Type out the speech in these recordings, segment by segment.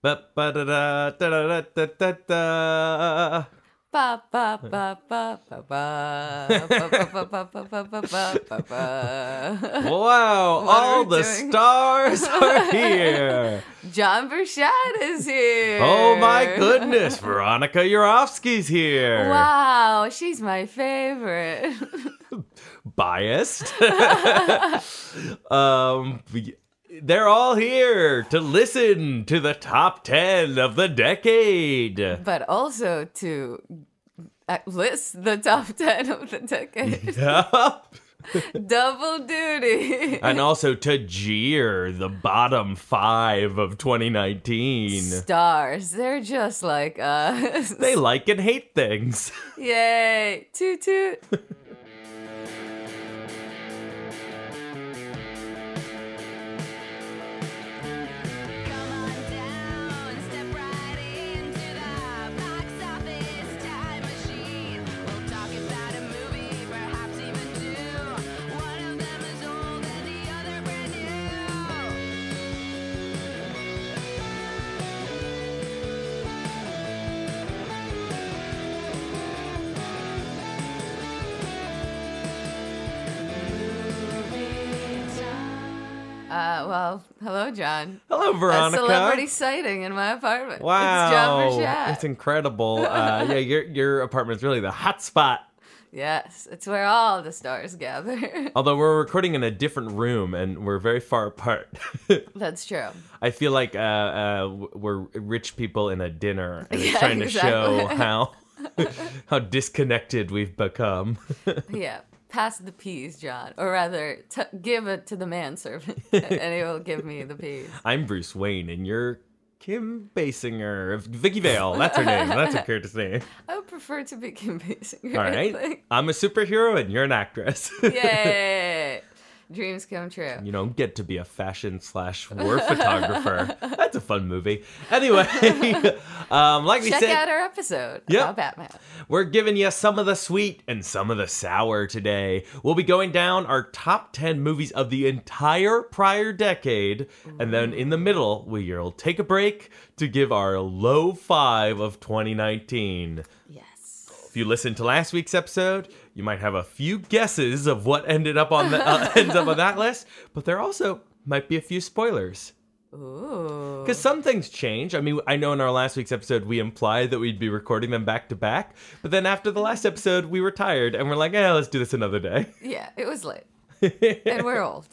Wow, all the stars are here. John Burchette is here. Oh my goodness, Veronica Yurovsky's here. Wow, she's my favorite. Biased. They're all here to listen to the top 10 of the decade. But also to list the top 10 of the decade. Yep. Double duty. And also to jeer the bottom 5 of 2019. Stars. They're just like us. They like and hate things. Yay. Toot toot. Well, hello, John. Hello, Veronica. A celebrity sighting in my apartment. Wow. It's John Burchette. It's incredible. Yeah, your apartment's really the hot spot. Yes, it's where all the stars gather. Although we're recording in a different room and we're very far apart. That's true. I feel like we're rich people in a dinner and yeah, trying to show how disconnected we've become. Yeah. Pass the peas, John, or rather, give it to the manservant, and he will give me the peas. I'm Bruce Wayne, and you're Kim Basinger. Vicky Vale, that's her name. That's a courteous name. I would prefer to be Kim Basinger. All right. I'm a superhero, and you're an actress. Yay! Dreams come true. You don't get to be a fashion/war photographer. That's a fun movie. Anyway, like we said, check out our episode about Batman. We're giving you some of the sweet and some of the sour today. We'll be going down our top 10 movies of the entire prior decade. Ooh. And then in the middle, we'll take a break to give our low 5 of 2019. Yes. If you listened to last week's episode, you might have a few guesses of what ends up on that list, but there also might be a few spoilers. Ooh. Because some things change. I mean, I know in our last week's episode, we implied that we'd be recording them back to back, but then after the last episode, we were tired and we're like, let's do this another day. Yeah, it was late. And we're old.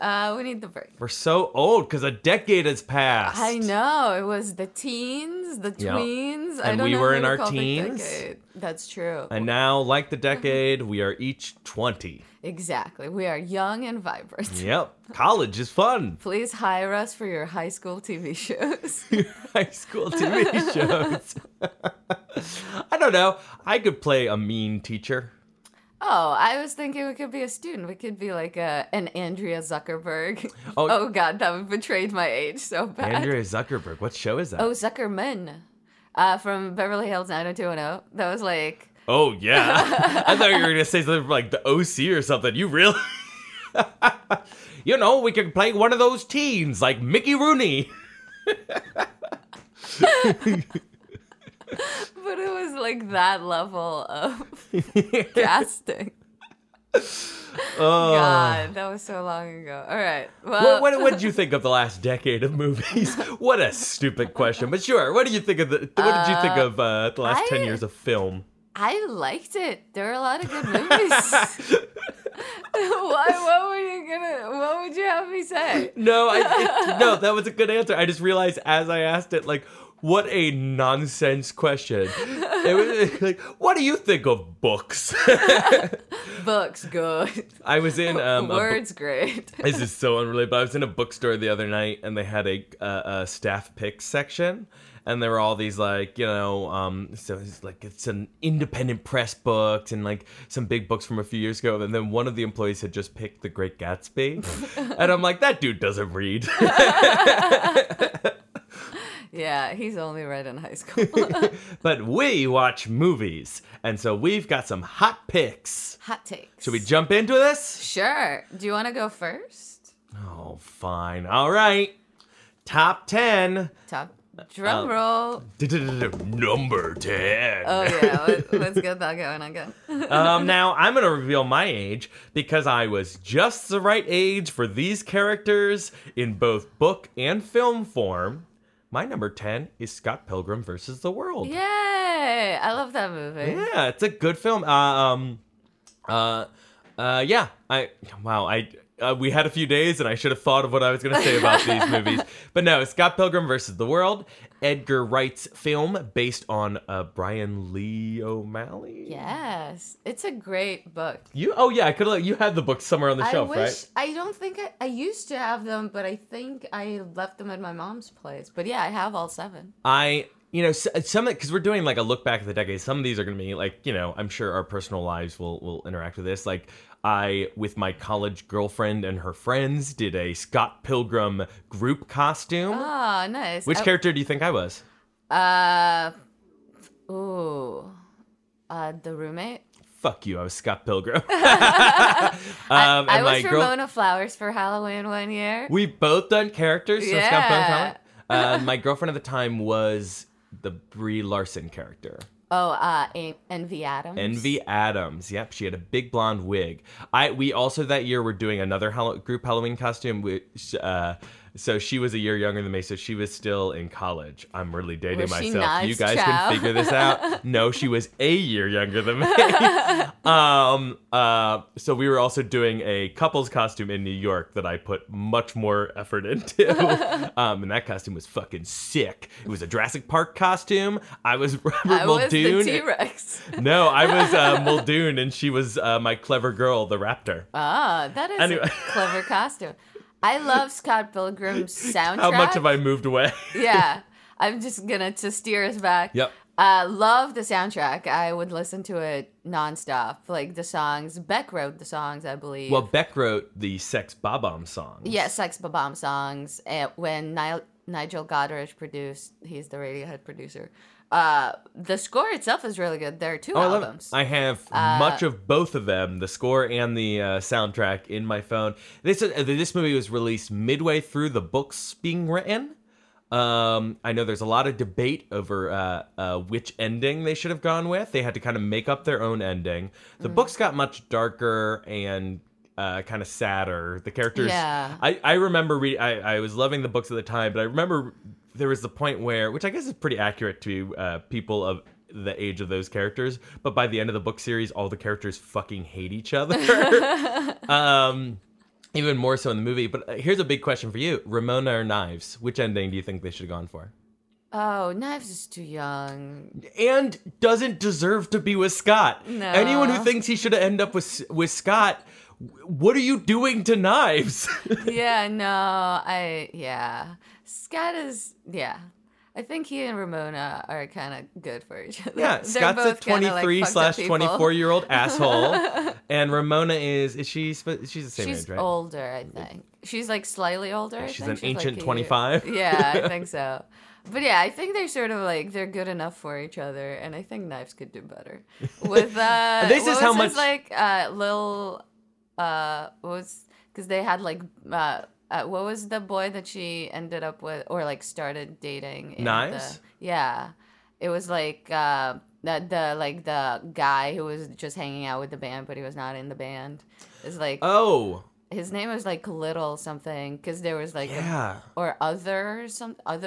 We need the break. We're so old because a decade has passed. I know. It was the teens, the tweens. And we were in our teens. That's true. And now, like the decade, we are each 20. Exactly. We are young and vibrant. Yep. College is fun. Please hire us for your high school TV shows. Your high school TV shows. I don't know. I could play a mean teacher. Oh, I was thinking we could be a student. We could be like an Andrea Zuckerberg. Oh, God, that would betray my age so bad. Andrea Zuckerberg. What show is that? Oh, Zuckerman from Beverly Hills 90210. That was like... Oh, yeah. I thought you were going to say something like the OC or something. You really... we could play one of those teens like Mickey Rooney. But it was like that level of casting. Oh God, that was so long ago. All right. Well, what did you think of the last decade of movies? What a stupid question. But sure, what do you think of the last 10 years of film? I liked it. There were a lot of good movies. What would you have me say? No, no, that was a good answer. I just realized as I asked it, like, what a nonsense question. It was like, what do you think of books? Books, good. I was in... Words, great. This is so unrelated, but I was in a bookstore the other night, and they had a staff pick section. And there were all these, like, so it's like some independent press books and like some big books from a few years ago. And then one of the employees had just picked The Great Gatsby. And I'm like, that dude doesn't read. Yeah, he's only read in high school. But we watch movies. And so we've got some hot picks. Hot takes. Should we jump into this? Sure. Do you want to go first? Oh, fine. All right. Top 10. Drum roll. Number 10. Oh, yeah. Let's get that going again. Now, I'm going to reveal my age because I was just the right age for these characters in both book and film form. My number 10 is Scott Pilgrim versus the World. Yay! I love that movie. Yeah, it's a good film. We had a few days, and I should have thought of what I was going to say about these movies. But no, Scott Pilgrim versus the World, Edgar Wright's film based on Bryan Lee O'Malley. Yes, it's a great book. You had the book somewhere on the shelf, right? I don't think I used to have them, but I think I left them at my mom's place. But yeah, I have all seven. Some because we're doing like a look back at the decade. Some of these are going to be like, I'm sure our personal lives will interact with this. Like I, with my college girlfriend and her friends, did a Scott Pilgrim group costume. Oh, nice. Which character do you think I was? The roommate. Fuck you, I was Scott Pilgrim. I was Ramona Flowers for Halloween one year. We both done characters, so yeah. Scott Pilgrim Halloween. My girlfriend at the time was the Brie Larson character. Oh, Envy Adams. Envy Adams. Yep, she had a big blonde wig. We also that year were doing another group Halloween costume. Which, so she was a year younger than me, so she was still in college. I'm really dating myself. You guys can figure this out. No, she was a year younger than me. So we were also doing a couple's costume in New York that I put much more effort into. And that costume was fucking sick. It was a Jurassic Park costume. I was Robert Muldoon. I was the T-Rex. No, I was Muldoon, and she was my clever girl, the raptor. Ah, that is a clever costume. I love Scott Pilgrim's soundtrack. How much have I moved away? Yeah. I'm just going to steer us back. Yep. Love the soundtrack. I would listen to it nonstop. Like the songs. Beck wrote the songs, I believe. Well, Beck wrote the Sex Bob-Omb songs. Yeah, Sex Bob-Omb songs. And when Nigel Godrich produced, he's the Radiohead producer. The score itself is really good. There are two albums. I have much of both of them, the score and the soundtrack, in my phone. This movie was released midway through the books being written. I know there's a lot of debate over which ending they should have gone with. They had to kind of make up their own ending. The books got much darker and kind of sadder. The characters... Yeah. I remember... I was loving the books at the time, but I remember... There was the point where, which I guess is pretty accurate to people of the age of those characters, but by the end of the book series, all the characters fucking hate each other. Even more so in the movie. But here's a big question for you. Ramona or Knives? Which ending do you think they should have gone for? Oh, Knives is too young. And doesn't deserve to be with Scott. No. Anyone who thinks he should have ended up with Scott, what are you doing to Knives? Scott is, I think he and Ramona are kind of good for each other. Yeah, Scott's a 23/24-year-old asshole, and Ramona is she's the same age, right? She's older, I think. She's like slightly older. Yeah, she's an ancient 25. Yeah, I think so. But yeah, I think they're sort of like, they're good enough for each other, and I think Knives could do better. With, this is how much... because they had like... what was the boy that she ended up with or like started dating? Knives? It was like the guy who was just hanging out with the band, but he was not in the band. It's like, oh, his name was like Little something, because there was like other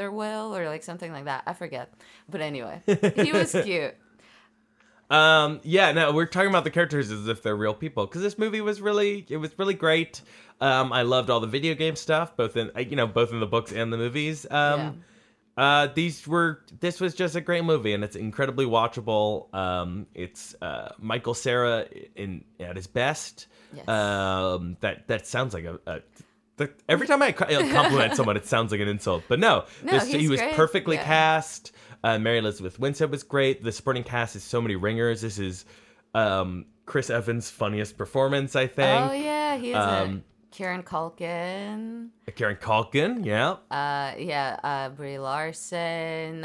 Will or like something like that. I forget. But anyway, he was cute. We're talking about the characters as if they're real people, because this movie was really great. I loved all the video game stuff, both in the books and the movies. This was just a great movie, and it's incredibly watchable. It's Michael Cera at his best. Yes. That sounds like every time I compliment someone, it sounds like an insult, but he was great. Perfectly cast. Mary Elizabeth Winstead was great. The supporting cast is so many ringers. This is Chris Evans' funniest performance, I think. Oh, yeah. He is Kieran Culkin, yeah. Brie Larson,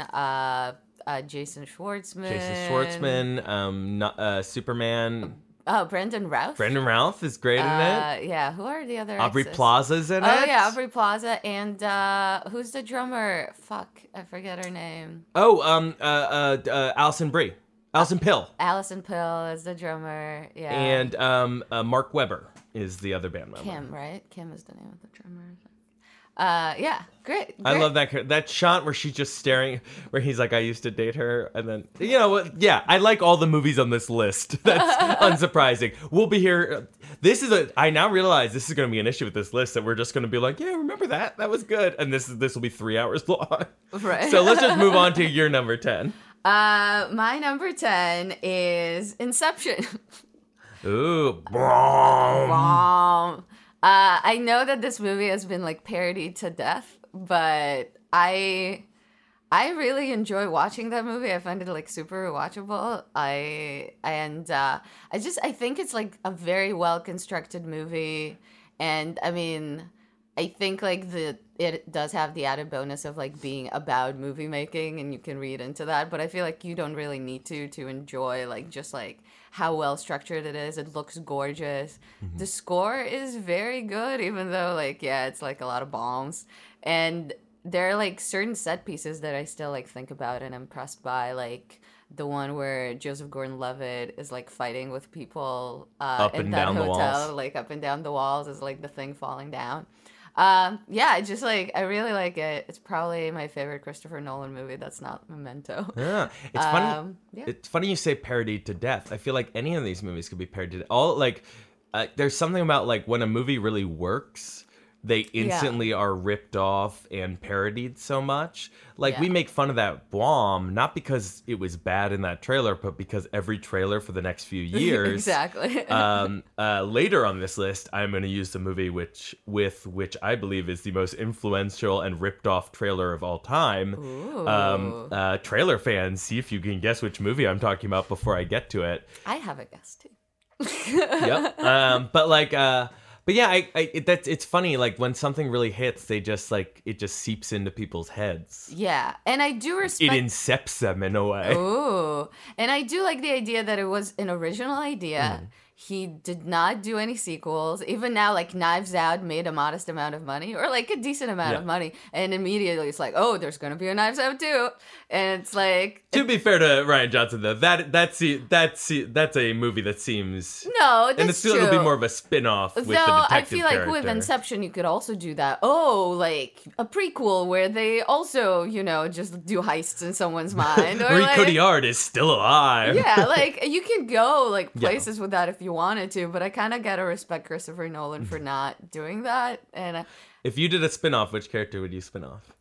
Jason Schwartzman. Superman. Oh, Brandon Routh. Brandon Routh is great in it. Yeah, who are the other? Aubrey Plaza's in it. Oh yeah, Aubrey Plaza and who's the drummer? Fuck, I forget her name. Oh, Alison Brie. Alison Pill. Alison Pill is the drummer. Yeah. And Mark Weber is the other band member. Kim, right? Kim is the name of the drummer. Yeah, great. I love that shot where she's just staring, where he's like, I used to date her, and then, you know, yeah, I like all the movies on this list. That's unsurprising. We'll be here. I now realize this is going to be an issue with this list, that we're just going to be like, yeah, remember that? That was good. And this will be 3 hours long. Right. So let's just move on to your number 10. My number 10 is Inception. Ooh. Bomb. I know that this movie has been like parodied to death, but I really enjoy watching that movie. I find it like super rewatchable. I think it's like a very well constructed movie, and I mean, I think like it does have the added bonus of like being about movie making, and you can read into that. But I feel like you don't really need to enjoy like just like how well structured it is. It looks gorgeous. Mm-hmm. The score is very good, even though like, yeah, it's like a lot of bombs. And there are like certain set pieces that I still like think about and impressed by, like the one where Joseph Gordon-Levitt is like fighting with people up in that hotel, like up and down the walls is like the thing falling down. Yeah, just like, I really like it. It's probably my favorite Christopher Nolan movie that's not Memento. Yeah, it's funny. Yeah. It's funny you say parodied to death. I feel like any of these movies could be parodied. All like, there's something about like when a movie really works, they instantly are ripped off and parodied so much. Like we make fun of that bomb, not because it was bad in that trailer, but because every trailer for the next few years. Exactly. Later on this list, I'm going to use the movie which I believe is the most influential and ripped off trailer of all time. Ooh. Trailer fans, see if you can guess which movie I'm talking about before I get to it. I have a guess too. Yep. But yeah, it's funny, like, when something really hits, they just, like, it just seeps into people's heads. Yeah, and I do respect... It incepts them in a way. Ooh, and I do like the idea that it was an original idea. Mm. He did not do any sequels. Even now, like, Knives Out made a modest amount of money, or, like, a decent amount of money, and immediately it's like, oh, there's gonna be a Knives Out too, and it's like... To be fair to Rian Johnson, though, that's a movie that seems... No, that's true. And it's still, it'll be more of a spin-off with the detective character. I feel like with Inception, you could also do that. Oh, like a prequel where they also, you know, just do heists in someone's mind. Or like, Cotillard is still alive. Yeah, like you can go like places with that if you wanted to, but I kind of gotta respect Christopher Nolan for not doing that. And if you did a spin-off, which character would you spin off?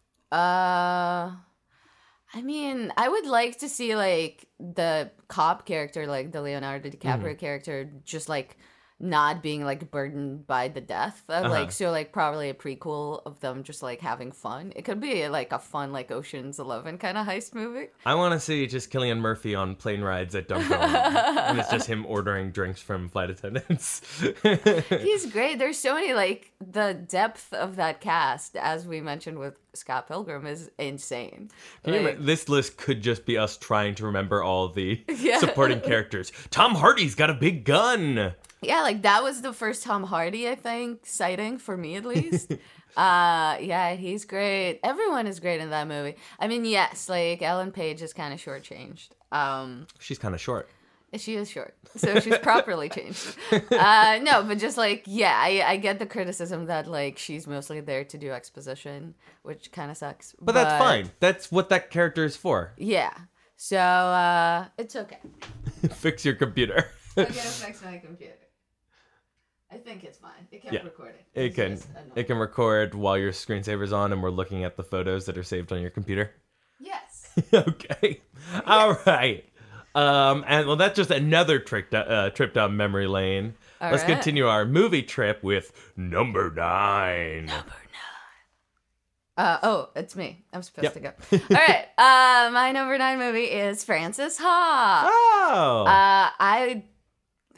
I mean, I would like to see, like, the cop character, like, the Leonardo DiCaprio character, just, like, not being, like, burdened by the death. Like, so, like, probably a prequel of them just, like, having fun. It could be, like, a fun, like, Ocean's 11 kind of heist movie. I want to see just Cillian Murphy on plane rides at Dunkin'. And it's just him ordering drinks from flight attendants. He's great. There's so many, like, the depth of that cast, as we mentioned with Scott Pilgrim, is insane. Like, this list could just be us trying to remember all the supporting characters. Tom Hardy's got a big gun. Yeah, like that was the first Tom Hardy, I think, sighting for me at least. Yeah, he's great. Everyone is great in that movie. I mean, yes, like Ellen Page is kind of shortchanged. She's kind of short. She is short, so she's properly changed. No, but just like, yeah, I get the criticism that like she's mostly there to do exposition, which kind of sucks. But that's fine. That's what that character is for. Yeah. So it's okay. Fix your computer. I gotta fix my computer. I think it's fine. It can record it. It can record while your screensaver's on and we're looking at the photos that are saved on your computer. Yes. Okay. Yes. All right. And well, that's just another trip down memory lane. Let's continue our movie trip with number 9. It's me. I'm supposed to go. All right. My number 9 movie is Frances Ha. Oh. I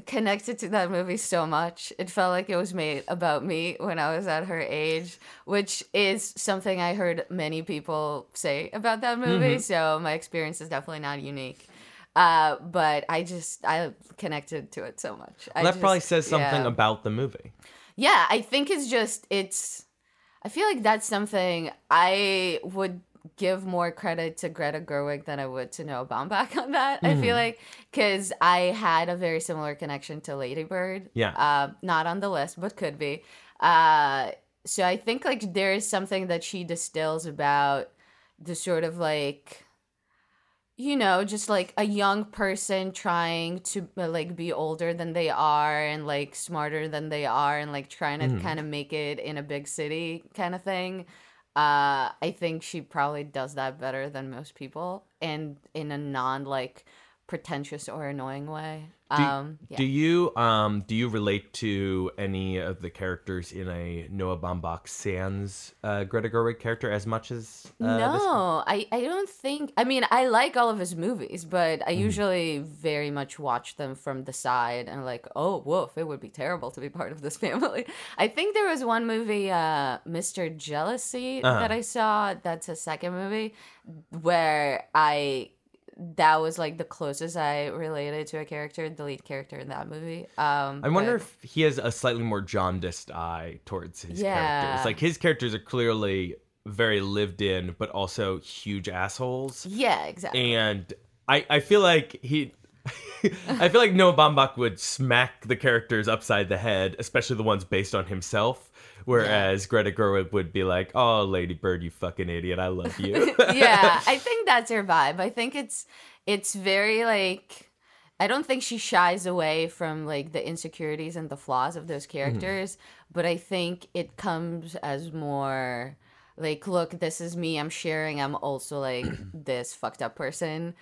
connected to that movie so much. It felt like it was made about me when I was at her age, which is something I heard many people say about that movie. Mm-hmm. So my experience is definitely not unique. But I connected to it so much. Probably says something about the movie. Yeah, I think I feel like that's something I would give more credit to Greta Gerwig than I would to Noah Baumbach on that. Mm. I feel like, because I had a very similar connection to Lady Bird. Yeah. Not on the list, but could be. So I think like there is something that she distills about the sort of like, you know, just like a young person trying to like be older than they are and like smarter than they are and like trying to kind of make it in a big city kind of thing. I think she probably does that better than most people, and in a non like pretentious or annoying way. Do you relate to any of the characters in a Noah Baumbach sans Greta Gerwig character as much as this one? I don't think. I mean, I like all of his movies, but I usually very much watch them from the side and like, oh, woof, it would be terrible to be part of this family. I think there was one movie, Mr. Jealousy, that I saw. That's a second movie where that was like the closest I related to a character, the lead character in that movie. I wonder if he has a slightly more jaundiced eye towards his characters. Like his characters are clearly very lived in, but also huge assholes. Yeah, exactly. And I feel like Noah Baumbach would smack the characters upside the head, especially the ones based on himself. Whereas Greta Gerwig would be like, oh, Lady Bird, you fucking idiot, I love you. Yeah, I think that's her vibe. I think it's very like, I don't think she shies away from like the insecurities and the flaws of those characters, but I think it comes as more like, look, this is me, I'm sharing, I'm also like this fucked up person.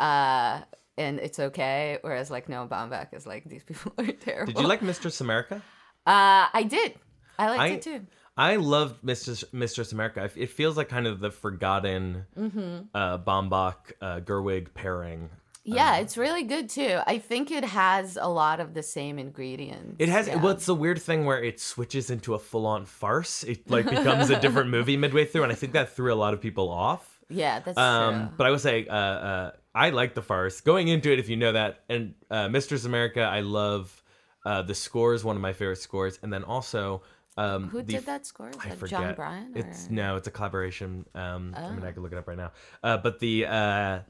And it's okay. Whereas like Noah Baumbach is like, these people are terrible. Did you like Mistress America? I did. I liked it too. I loved Mistress America. It feels like kind of the forgotten Baumbach Gerwig pairing. Yeah, it's really good too. I think it has a lot of the same ingredients. It has. Yeah. Well, it's the weird thing where it switches into a full-on farce. It like becomes a different movie midway through, and I think that threw a lot of people off. Yeah, that's true. But I would say I like the farce going into it, if you know that. And Mistress America, I love. The score is one of my favorite scores, and then also. Who did that score? I forget. John Bryan? Or? It's a collaboration. I mean, I could look it up right now. But the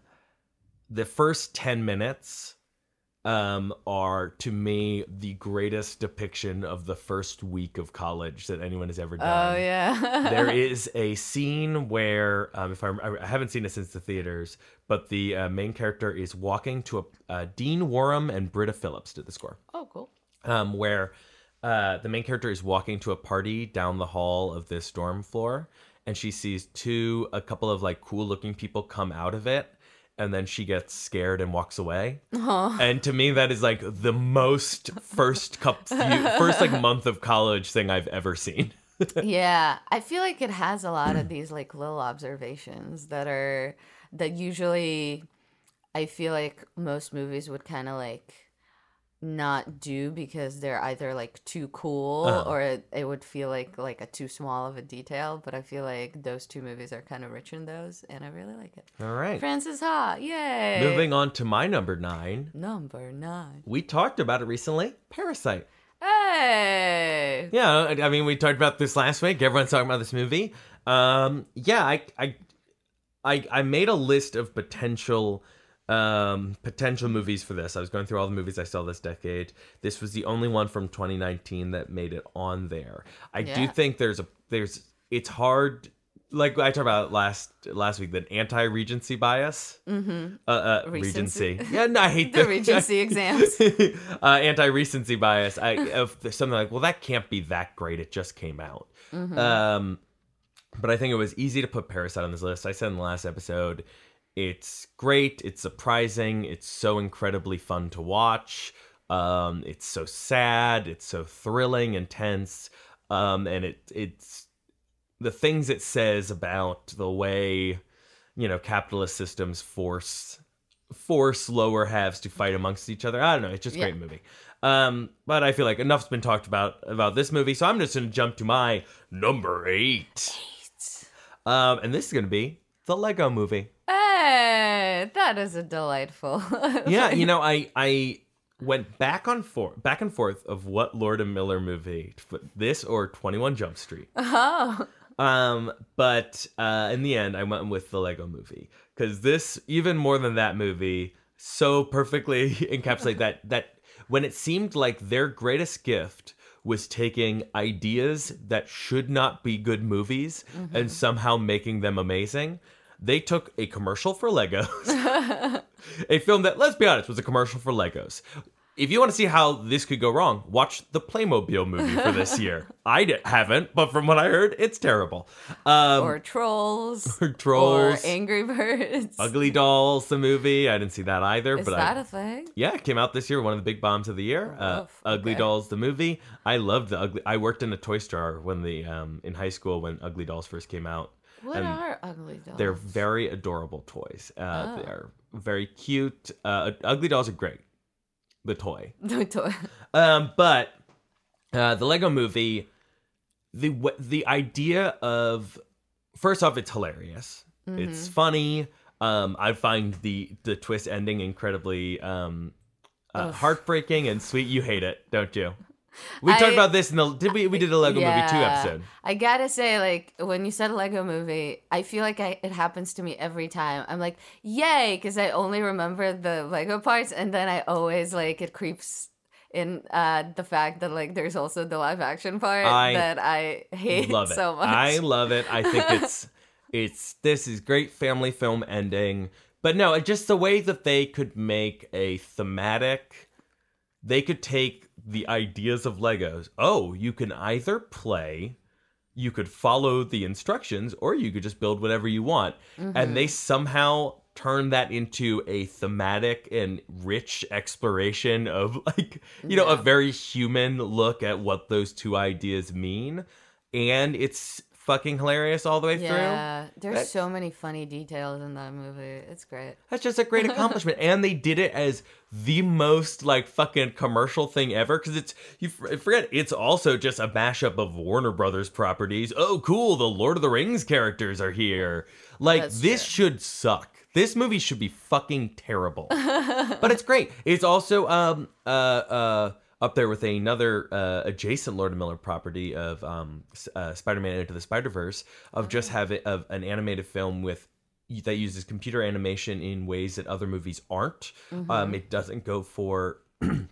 first 10 minutes are, to me, the greatest depiction of the first week of college that anyone has ever done. Oh, yeah. There is a scene where, I haven't seen it since the theaters, but the main character is walking to Dean Warham and Britta Phillips did the score. Oh, cool. Where... the main character is walking to a party down the hall of this dorm floor, and she sees a couple of like cool looking people come out of it, and then she gets scared and walks away. Aww. And to me, that is like the most first like month of college thing I've ever seen. Yeah, I feel like it has a lot of these like little observations that usually I feel like most movies would kind of like not do because they're either like too cool or it would feel like a too small of a detail, but I feel like those two movies are kind of rich in those, and I really like it. All right, Frances Ha, yay. Moving on to my number nine, we talked about it recently, Parasite. Hey, yeah, I mean, we talked about this last week, everyone's talking about this movie. I made a list of potential movies for this. I was going through all the movies I saw this decade. This was the only one from 2019 that made it on there. I do think it's hard, like I talked about last week, that anti-Regency bias. Mm-hmm. Regency. Yeah, no, I hate the Regency exams. Anti-recency bias. Something like, well, that can't be that great. It just came out. Mm-hmm. But I think it was easy to put Parasite on this list. I said in the last episode, it's great, it's surprising, it's so incredibly fun to watch, it's so sad, it's so thrilling, intense, and it's the things it says about the way, you know, capitalist systems force lower halves to fight amongst each other. I don't know, it's just a great movie. But I feel like enough's been talked about this movie, so I'm just going to jump to my number 8. And this is going to be The Lego Movie. Hey! that is a delightful. Yeah, you know, I went back and forth of what Lord and Miller movie, this or 21 Jump Street. Oh. But in the end, I went with the Lego Movie because this, even more than that movie, so perfectly encapsulate that when it seemed like their greatest gift was taking ideas that should not be good movies mm-hmm. and somehow making them amazing. They took a commercial for Legos, a film that, let's be honest, was a commercial for Legos. If you want to see how this could go wrong, watch the Playmobil movie for this year. I haven't, but from what I heard, it's terrible. Or Trolls. Or Trolls. Or Angry Birds. Ugly Dolls, the movie. I didn't see that either. Is that a thing? Yeah, it came out this year, one of the big bombs of the year. Ugly Dolls, the movie. I loved the Ugly. I worked in a toy store when in high school when Ugly Dolls first came out. What are Ugly Dolls? They're very adorable toys. They are very cute. Ugly Dolls are great. The toy. But the Lego Movie, the idea of, first off, it's hilarious. Mm-hmm. It's funny. I find the twist ending incredibly heartbreaking and sweet. You hate it, don't you? We talked about this in the we did a Lego Movie 2 episode. I gotta say, like, when you said Lego Movie, I feel like it happens to me every time. I'm like, yay, because I only remember the Lego parts, and then I always like it creeps in the fact that like there's also the live action part that I hate so much. I love it. I think it's this is great family film ending, but no, just the way that they could make a thematic. They could take the ideas of Legos. Oh, you can either play, you could follow the instructions, or you could just build whatever you want. Mm-hmm. And they somehow turn that into a thematic and rich exploration of, like, you know, a very human look at what those two ideas mean. And it's fucking hilarious all the way through. Yeah, there's so many funny details in that movie. It's great. That's just a great accomplishment. And they did it as the most like fucking commercial thing ever because it's also just a mashup of Warner Brothers properties. Oh, cool. The Lord of the Rings characters are here. Like this should suck. This movie should be fucking terrible. But it's great. It's also up there with another adjacent Lord and Miller property of Spider-Man Into the Spider-Verse, of just having of an animated film that uses computer animation in ways that other movies aren't. Mm-hmm. It doesn't go for, you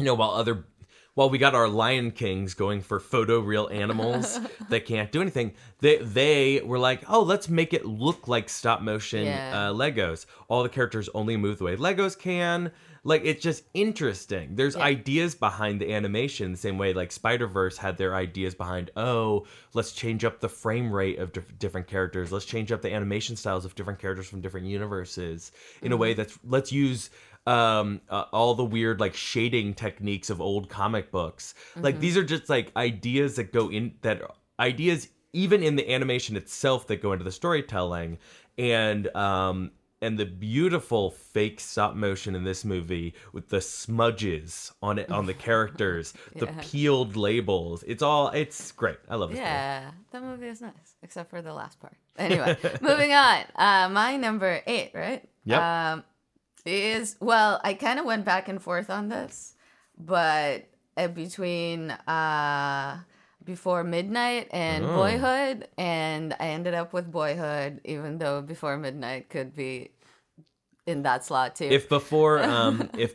know, while we got our Lion Kings going for photoreal animals that can't do anything, they were like, oh, let's make it look like stop motion Legos. All the characters only move the way Legos can. Like, it's just interesting. There's ideas behind the animation the same way, like, Spider-Verse had their ideas behind, oh, let's change up the frame rate of different characters. Let's change up the animation styles of different characters from different universes in a way that's, let's use all the weird, like, shading techniques of old comic books. Mm-hmm. Like, these are just, like, ideas that go in, that ideas even in the animation itself that go into the storytelling. And the beautiful fake stop motion in this movie with the smudges on it on the characters, the peeled labels. It's great. I love this movie. Yeah, that movie is nice, except for the last part. Anyway, moving on. My number 8, right? Yep. I kind of went back and forth on this, but between Before Midnight and Boyhood, and I ended up with Boyhood, even though Before Midnight could be in that slot too. If before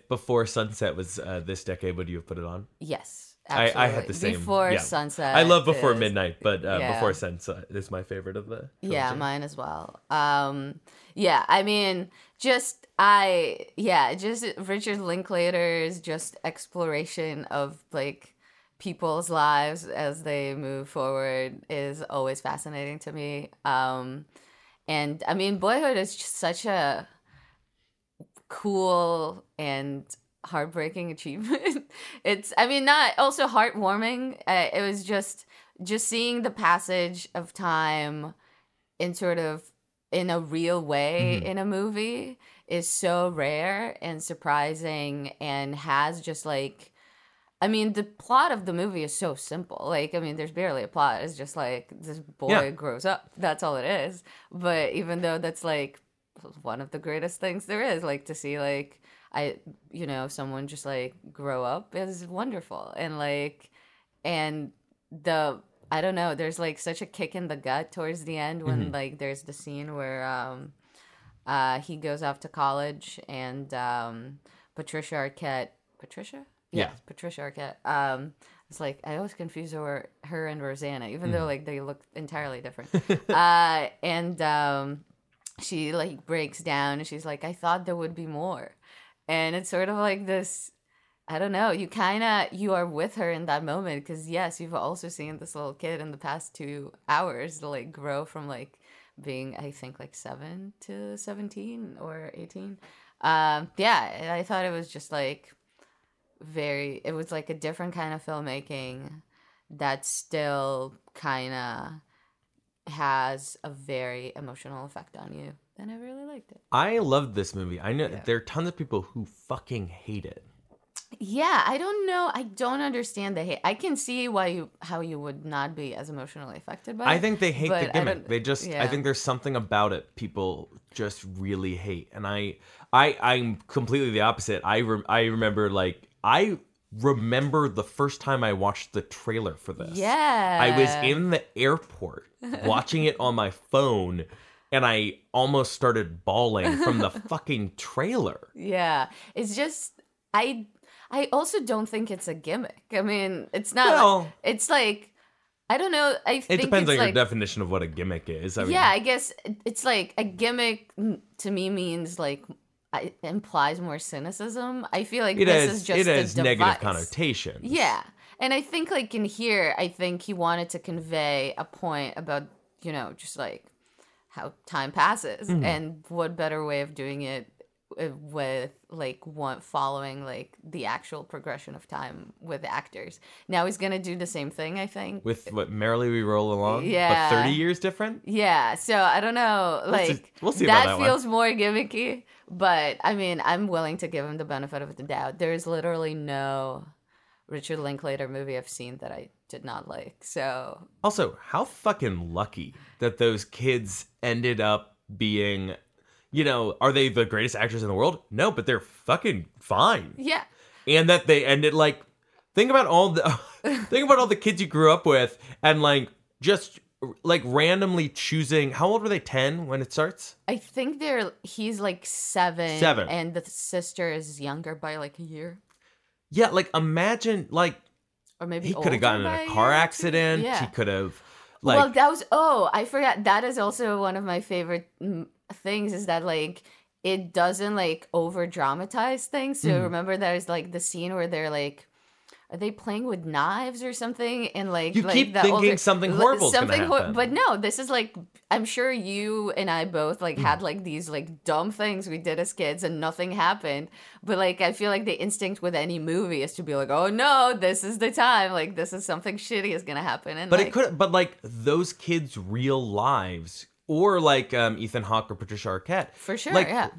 Before Sunset was this decade, would you have put it on? Yes, absolutely. I had the same. Before Sunset. I love Before Midnight, but Before Sunset is my favorite of the trilogy. Yeah, mine as well. Just Richard Linklater's just exploration of like people's lives as they move forward is always fascinating to me. And I mean, Boyhood is just such a cool and heartbreaking achievement. Also heartwarming. It was just seeing the passage of time in sort of in a real way in a movie is so rare and surprising, and has just like, I mean, the plot of the movie is so simple. Like, I mean, there's barely a plot. It's just like this boy grows up. That's all it is. But even though that's like one of the greatest things there is. Like, to see, like, someone just, like, grow up is wonderful. And, like, I don't know, there's, like, such a kick in the gut towards the end when, mm-hmm. like, there's the scene where he goes off to college and Patricia Arquette? Yes, yeah. Patricia Arquette. It's like, I always confuse her and Rosanna, even though, like, they look entirely different. She, like, breaks down and she's like, I thought there would be more. And it's sort of like this, I don't know, you are with her in that moment because, yes, you've also seen this little kid in the past 2 hours, like, grow from, like, being, I think, like, 7 to 17 or 18. Yeah, I thought it was just, like, it was, like, a different kind of filmmaking that still kind of has a very emotional effect on you, and I really liked it. I loved this movie. I know there are tons of people who fucking hate it. Yeah, I don't know. I don't understand the hate. I can see how you would not be as emotionally affected by it. I think they hate the gimmick. I think there's something about it people just really hate, and I'm completely the opposite. I remember the first time I watched the trailer for this. Yeah. I was in the airport watching it on my phone, and I almost started bawling from the fucking trailer. Yeah. It's just, I also don't think it's a gimmick. I mean, it's not. Well, it's like, I don't know. I think it depends on your definition of what a gimmick is. I guess it's like a gimmick to me means like, it implies more cynicism. I feel like this is just a negative connotations. Yeah. And I think, like, in here, I think he wanted to convey a point about, just like how time passes, and what better way of doing it with, like, following, like, the actual progression of time with actors. Now he's gonna do the same thing, I think, with what Merrily We Roll Along. Yeah, but 30 years different. Yeah, so I don't know. Like, we'll see about that feels more gimmicky. But I mean, I'm willing to give him the benefit of the doubt. There is literally no Richard Linklater movie I've seen that I did not like. So also, how fucking lucky that those kids ended up being. Are they the greatest actors in the world? No, but they're fucking fine. Yeah. And that they ended, like, think about all the kids you grew up with and, like, just, like, randomly choosing. How old were they? 10 when it starts? I think he's like 7. 7. And the sister is younger by, like, a year. Yeah, like, imagine, like, or maybe he could have gotten in a car accident. Yeah. He could have, like. Well, that was, I forgot. That is also one of my favorite things, is that, like, it doesn't, like, over dramatize things. So remember, there's, like, the scene where they're, like, are they playing with knives or something? And, like, you keep thinking something horrible is gonna happen. But no, this is, like, I'm sure you and I both, like, had, like, these, like, dumb things we did as kids and nothing happened. But, like, I feel like the instinct with any movie is to be like, oh no, this is the time, like, this is something shitty is gonna happen. And like those kids' real lives. Or, like, Ethan Hawke or Patricia Arquette. For sure, like, yeah.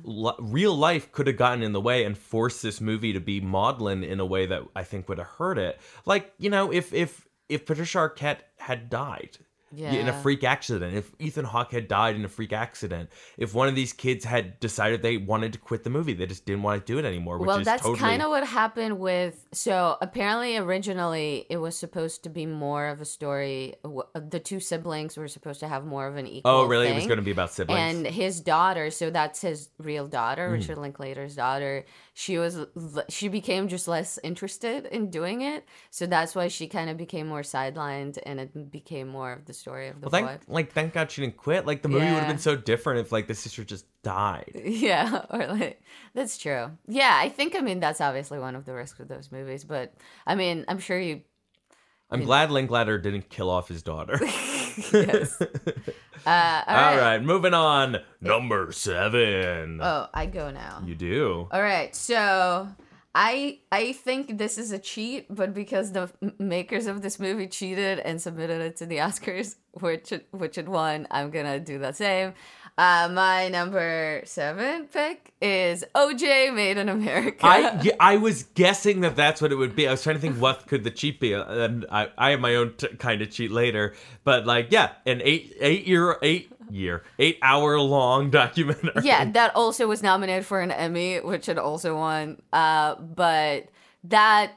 Real life could have gotten in the way and forced this movie to be maudlin in a way that I think would have hurt it. Like, if Patricia Arquette had died in a freak accident, if Ethan Hawke had died in a freak accident, if one of these kids had decided they wanted to quit the movie, they just didn't want to do it anymore. That's totally kind of what happened with. So apparently, originally, it was supposed to be more of a story. The two siblings were supposed to have more of an equal. Oh, really? Thing. It was going to be about siblings. And his daughter. So that's his real daughter, Richard Linklater's daughter. She became just less interested in doing it. So that's why she kind of became more sidelined, and it became more of the story of the blood. Thank God she didn't quit. Like, the movie would have been so different if, like, the sister just died. Yeah, or, like, that's true. Yeah, I think, that's obviously one of the risks of those movies. But, I'm sure you... I'm glad Linklater didn't kill off his daughter. Yes. All right, moving on. Number 7. Oh, I go now. You do. All right, so... I think this is a cheat, but because the makers of this movie cheated and submitted it to the Oscars, which it won, I'm going to do the same. My number 7 pick is OJ Made in America. I was guessing that that's what it would be. I was trying to think what could the cheat be, and I have my own kind of cheat later. But like, yeah, an eight hour long documentary. Yeah, that also was nominated for an Emmy, which it also won. But that,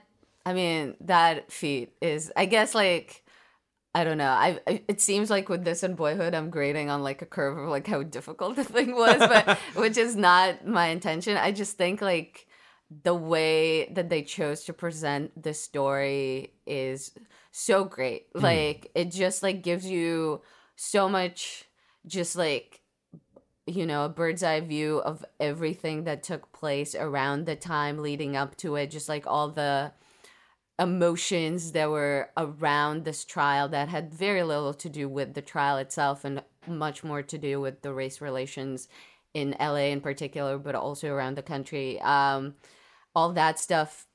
I mean, that feat is, I guess, like, I don't know. It seems like with this and Boyhood, I'm grading on like a curve of like how difficult the thing was, but which is not my intention. I just think like the way that they chose to present the story is so great. Like it just like gives you so much, just like, you know, a bird's eye view of everything that took place around the time leading up to it. Just like all the emotions that were around this trial that had very little to do with the trial itself and much more to do with the race relations in LA in particular, but also around the country. All that stuff.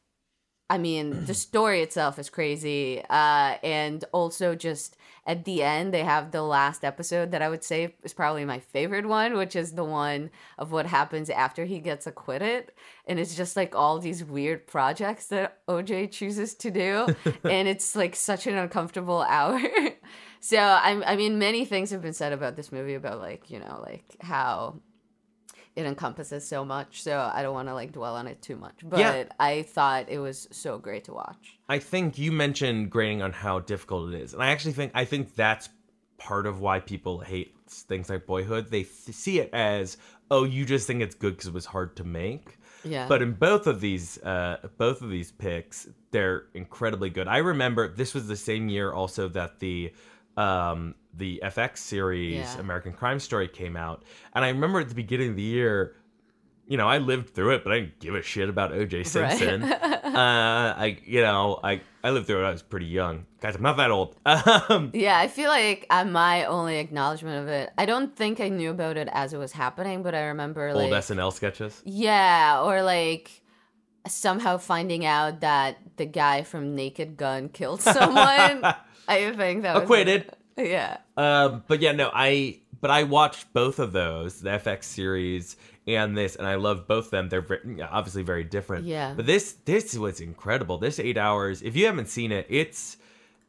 I mean, the story itself is crazy. And also just at the end, they have the last episode that I would say is probably my favorite one, which is the one of what happens after he gets acquitted. And it's just like all these weird projects that OJ chooses to do. And it's like such an uncomfortable hour. So, I mean, many things have been said about this movie about like, you know, like how it encompasses so much, so I don't want to like dwell on it too much, but yeah. I thought it was so great to watch. I think you mentioned grading on how difficult it is, and I actually think that's part of why people hate things like Boyhood. They see it as, oh, you just think it's good because it was hard to make. Yeah. But in both of these picks, they're incredibly good. I remember this was the same year also that the FX series, yeah, American Crime Story came out. And I remember at the beginning of the year, you know, I lived through it, but I didn't give a shit about O.J. Simpson. Right. I lived through it. I was pretty young. Guys, I'm not that old. Yeah, I feel like my only acknowledgement of it, I don't think I knew about it as it was happening, but I remember like... old SNL sketches? Yeah, or like... somehow finding out that the guy from Naked Gun killed someone. I think that was acquitted. Yeah. But yeah, no, I watched both of those, the FX series and this, and I love both of them. They're obviously very different. Yeah. But this was incredible. This 8 hours, if you haven't seen it, it's,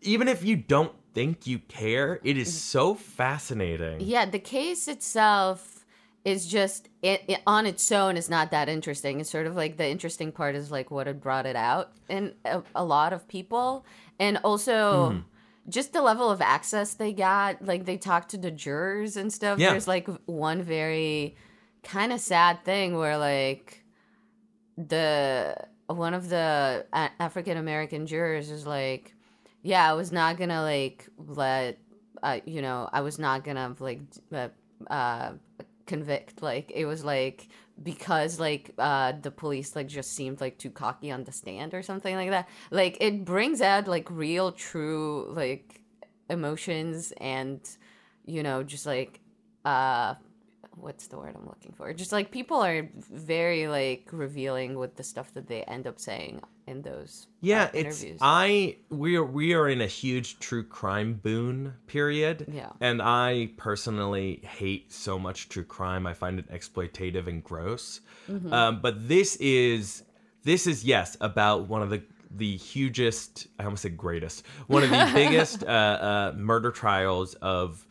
even if you don't think you care, it is so fascinating. Yeah, the case itself is just, it on its own is not that interesting. It's sort of like the interesting part is like what had brought it out in a lot of people. And also just the level of access they got. Like they talked to the jurors and stuff. Yeah. There's like one very kind of sad thing where like one of the African-American jurors is like, yeah, I was not going to like let, you know, I was not going to like, convict, like it was like because like the police like just seemed like too cocky on the stand or something like that. Like it brings out like real true like emotions and, you know, just like what's the word I'm looking for, just like people are very like revealing with the stuff that they end up saying in those interviews. We are in a huge true crime boon period. Yeah. And I personally hate so much true crime. I find it exploitative and gross. Mm-hmm. But this is yes, about one of the hugest, I almost said greatest, one of the biggest murder trials of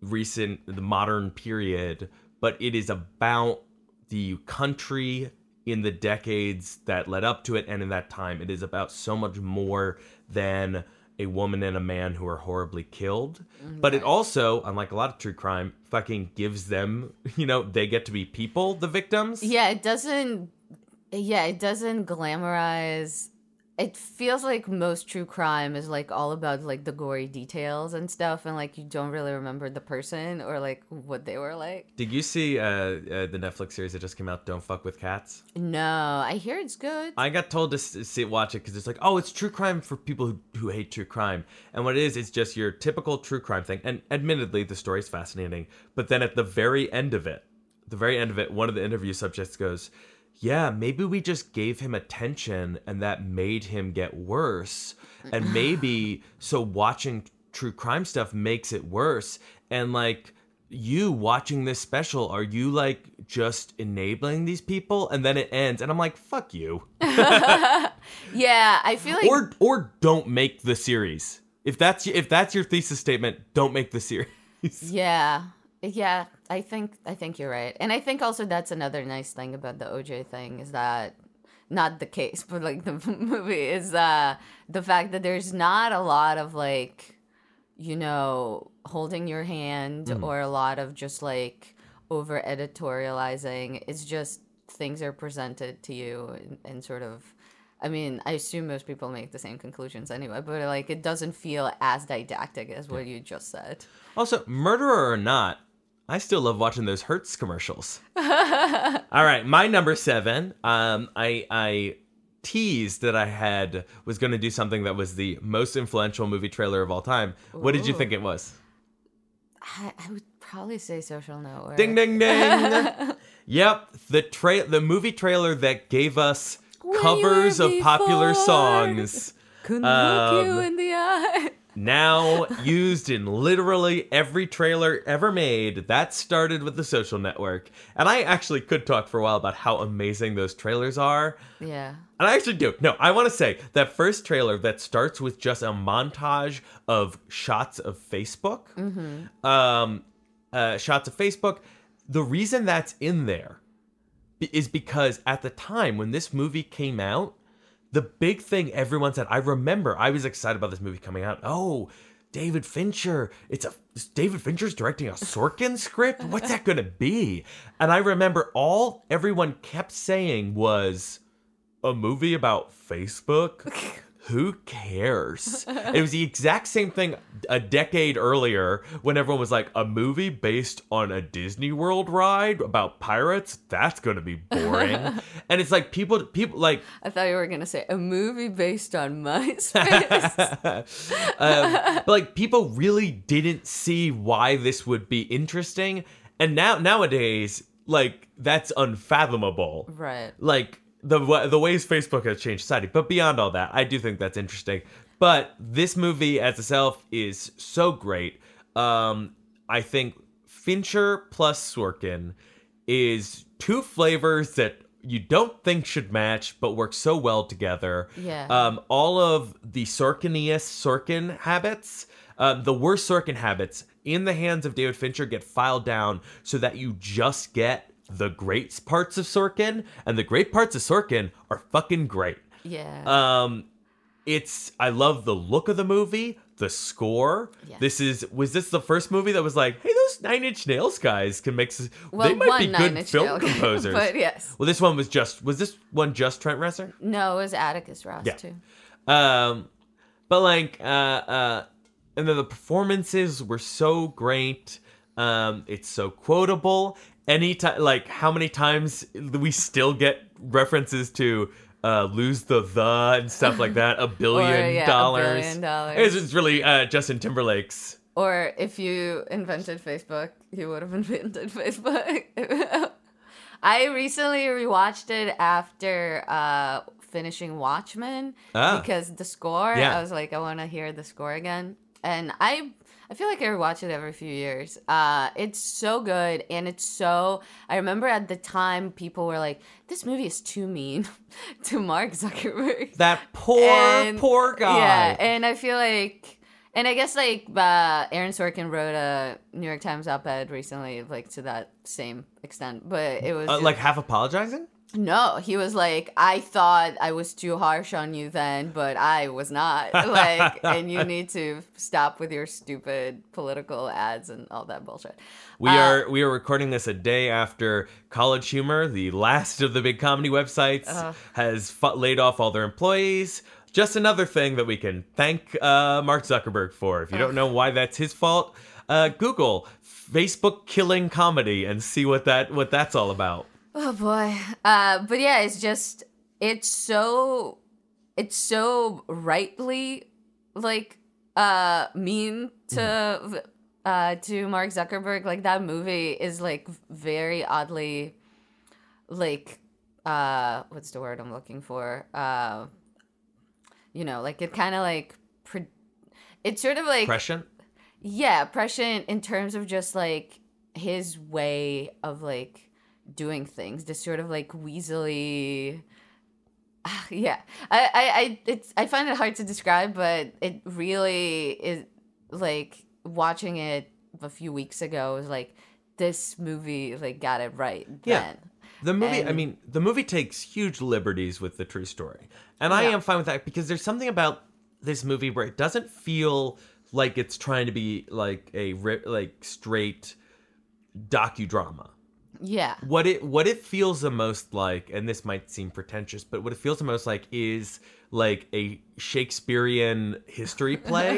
the modern period, but it is about the country in the decades that led up to it, and in that time. It is about so much more than a woman and a man who are horribly killed. Right. But it also, unlike a lot of true crime, fucking gives them, you know, they get to be people, the victims. Yeah, it doesn't glamorize. It feels like most true crime is like all about like the gory details and stuff, and like you don't really remember the person or like what they were like. Did you see the Netflix series that just came out, Don't Fuck With Cats? No, I hear it's good. I got told to watch it because it's like, oh, it's true crime for people who hate true crime. And what it is, it's just your typical true crime thing. And admittedly, the story is fascinating. But then at the very end of it, one of the interview subjects goes, yeah, maybe we just gave him attention and that made him get worse. And maybe so watching true crime stuff makes it worse. And like you watching this special, are you like just enabling these people? And then it ends and I'm like, fuck you. Yeah, I feel like or don't make the series. If that's your thesis statement, don't make the series. Yeah. Yeah, I think you're right. And I think also that's another nice thing about the OJ thing is that, not the case, but like the movie, is the fact that there's not a lot of like, you know, holding your hand or a lot of just like over editorializing. It's just things are presented to you and sort of, I mean, I assume most people make the same conclusions anyway, but like it doesn't feel as didactic as what you just said. Also, murderer or not, I still love watching those Hertz commercials. All right, my number 7. I teased that I was going to do something that was the most influential movie trailer of all time. Ooh. What did you think it was? I would probably say Social Network. Ding, ding, ding. Yep, the movie trailer that gave us covers of popular songs. Couldn't look you in the eye. Now used in literally every trailer ever made. That started with The Social Network. And I actually could talk for a while about how amazing those trailers are. Yeah. And I actually do. No, I want to say that first trailer that starts with just a montage of shots of Facebook. Mm-hmm. Shots of Facebook. The reason that's in there is because at the time when this movie came out, the big thing everyone said, I remember I was excited about this movie coming out. Oh, David Fincher. David Fincher's directing a Sorkin script? What's that going to be? And I remember all everyone kept saying was, a movie about Facebook? Who cares? It was the exact same thing a decade earlier when everyone was like, a movie based on a Disney World ride about pirates? That's going to be boring. And it's like people like... I thought you were going to say, a movie based on MySpace. But like people really didn't see why this would be interesting. And nowadays, like that's unfathomable. Right. Like... The ways Facebook has changed society. But beyond all that, I do think that's interesting. But this movie as itself is so great. I think Fincher plus Sorkin is two flavors that you don't think should match, but work so well together. Yeah. All of the Sorkiniest Sorkin habits, the worst Sorkin habits, in the hands of David Fincher get filed down so that you just get the great parts of Sorkin, and the great parts of Sorkin are fucking great. Yeah. I love the look of the movie, the score. Yeah. Was this the first movie that was like, hey, those Nine Inch Nails guys can make this, well, they might be good film composers. But yes. Well, this one was this one just Trent Reznor? No, it was Atticus Ross too. But like and then the performances were so great. It's so quotable. Anytime, like how many times we still get references to lose the and stuff like that. $1 billion. $1 billion. It's really Justin Timberlake's. Or if you invented Facebook, you would have invented Facebook. I recently rewatched it after finishing Watchmen because the score, I was like, I want to hear the score again. And I feel like I watch it every few years. It's so good, and it's so... I remember at the time, people were like, this movie is too mean to Mark Zuckerberg. That poor guy. Yeah, and I feel like... And I guess, like, Aaron Sorkin wrote a New York Times op-ed recently, like, to that same extent, but it was... like, half apologizing? No, he was like, I thought I was too harsh on you then, but I was not. Like, and you need to stop with your stupid political ads and all that bullshit. We are recording this a day after College Humor, the last of the big comedy websites, has laid off all their employees. Just another thing that we can thank Mark Zuckerberg for. If you don't know why that's his fault, Google Facebook killing comedy and see what that's all about. Oh boy. But yeah, it's so rightly like mean to Mark Zuckerberg. Like that movie is like very oddly like what's the word I'm looking for? You know, like it kind of like it's sort of like prescient in terms of just like his way of like doing things, just sort of like weaselly. Yeah, I find it hard to describe, but it really is like watching it a few weeks ago was like this movie like got it right. Yeah. Then. The movie, the movie takes huge liberties with the true story. And I am fine with that because there's something about this movie where it doesn't feel like it's trying to be like a straight docudrama. Yeah. What it feels the most like, and this might seem pretentious, but what it feels the most like is like a Shakespearean history play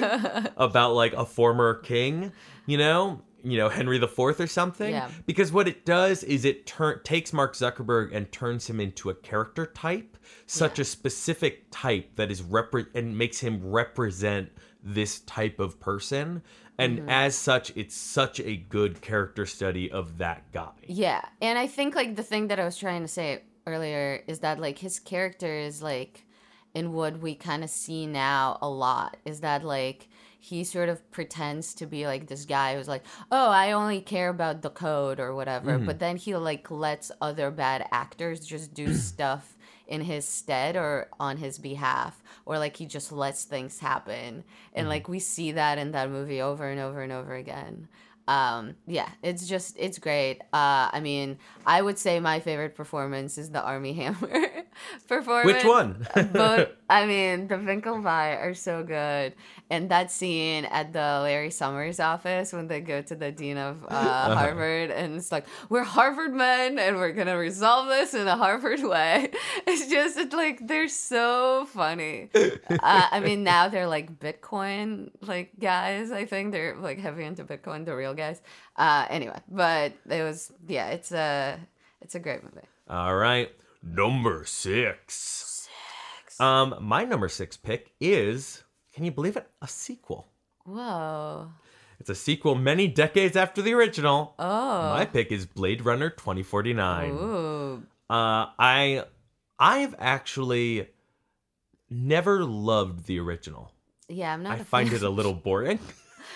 about like a former king, you know, Henry IV or something. Yeah. Because what it does is it takes Mark Zuckerberg and turns him into a character type, such a specific type that is and makes him represent this type of person. And as such, it's such a good character study of that guy. Yeah. And I think like the thing that I was trying to say earlier is that like his character is like, in what we kind of see now a lot, is that like, he sort of pretends to be like this guy who's like, oh, I only care about the code or whatever. Mm-hmm. But then he like lets other bad actors just do stuff in his stead or on his behalf, or like he just lets things happen. And like we see that in that movie over and over and over again. It's great. I would say my favorite performance is the Armie Hammer performance. Which one? Both. The Finkelby are so good. And that scene at the Larry Summers office when they go to the dean of Harvard, and it's like, we're Harvard men and we're going to resolve this in a Harvard way. It's like, they're so funny. Now they're like Bitcoin, like guys, I think they're like heavy into Bitcoin, the real guys. But it was, it's a great movie. All right. Number six. My number six pick is, can you believe it? A sequel. Whoa. It's a sequel many decades after the original. Oh. My pick is Blade Runner 2049. Ooh. I've actually never loved the original. Yeah, I'm not. I find it a little boring.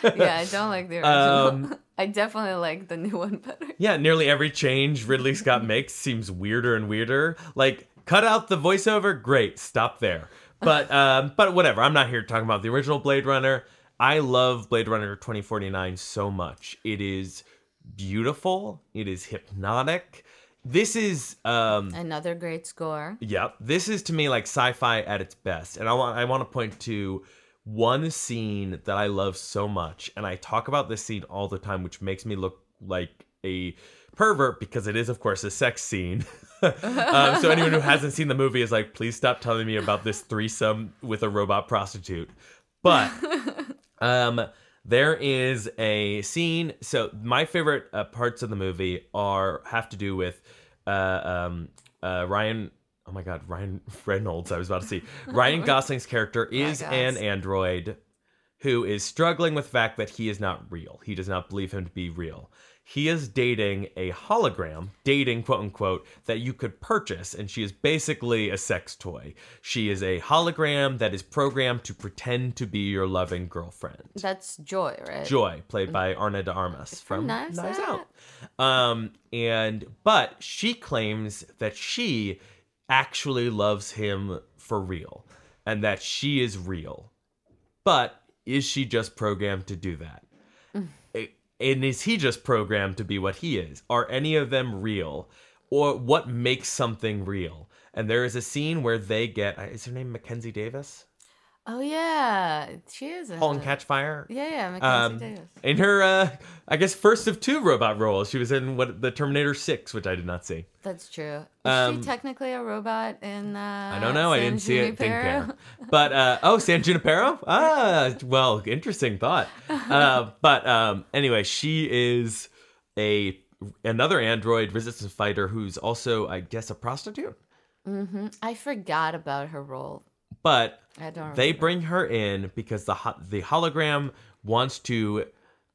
Yeah, I don't like the original. I definitely like the new one better. Yeah, nearly every change Ridley Scott makes seems weirder and weirder. Like, cut out the voiceover, great, stop there. But whatever, I'm not here talking about the original Blade Runner. I love Blade Runner 2049 so much. It is beautiful. It is hypnotic. This is... another great score. Yep. This is, to me, like sci-fi at its best. And I want to point to... one scene that I love so much, and I talk about this scene all the time, which makes me look like a pervert because it is, of course, a sex scene. So anyone who hasn't seen the movie is like, please stop telling me about this threesome with a robot prostitute. But there is a scene. So my favorite parts of the movie have to do with Ryan... Oh my God, Ryan Reynolds, I was about to see. Ryan Gosling's character is an android who is struggling with the fact that he is not real. He does not believe him to be real. He is dating a hologram, quote unquote, that you could purchase. And she is basically a sex toy. She is a hologram that is programmed to pretend to be your loving girlfriend. That's Joy, right? Joy, played by Ana de Armas from Knives Out. But she claims that she... actually loves him for real and that she is real, but is she just programmed to do that? And is he just programmed to be what he is? Are any of them real, or what makes something real? And there is a scene where they get, is her name Mackenzie Davis? Oh yeah, she is. Halt and Catch Fire. Yeah, Mackenzie Davis. In her, first of two robot roles, she was in the Terminator 6, which I did not see. That's true. Is she technically a robot in? I don't know. San I didn't Junipero? See it. Didn't care. But San Junipero. Ah, well, interesting thought. Anyway, she is another android resistance fighter who's also, I guess, a prostitute. Mm-hmm. I forgot about her role. But they bring her in because the hologram wants to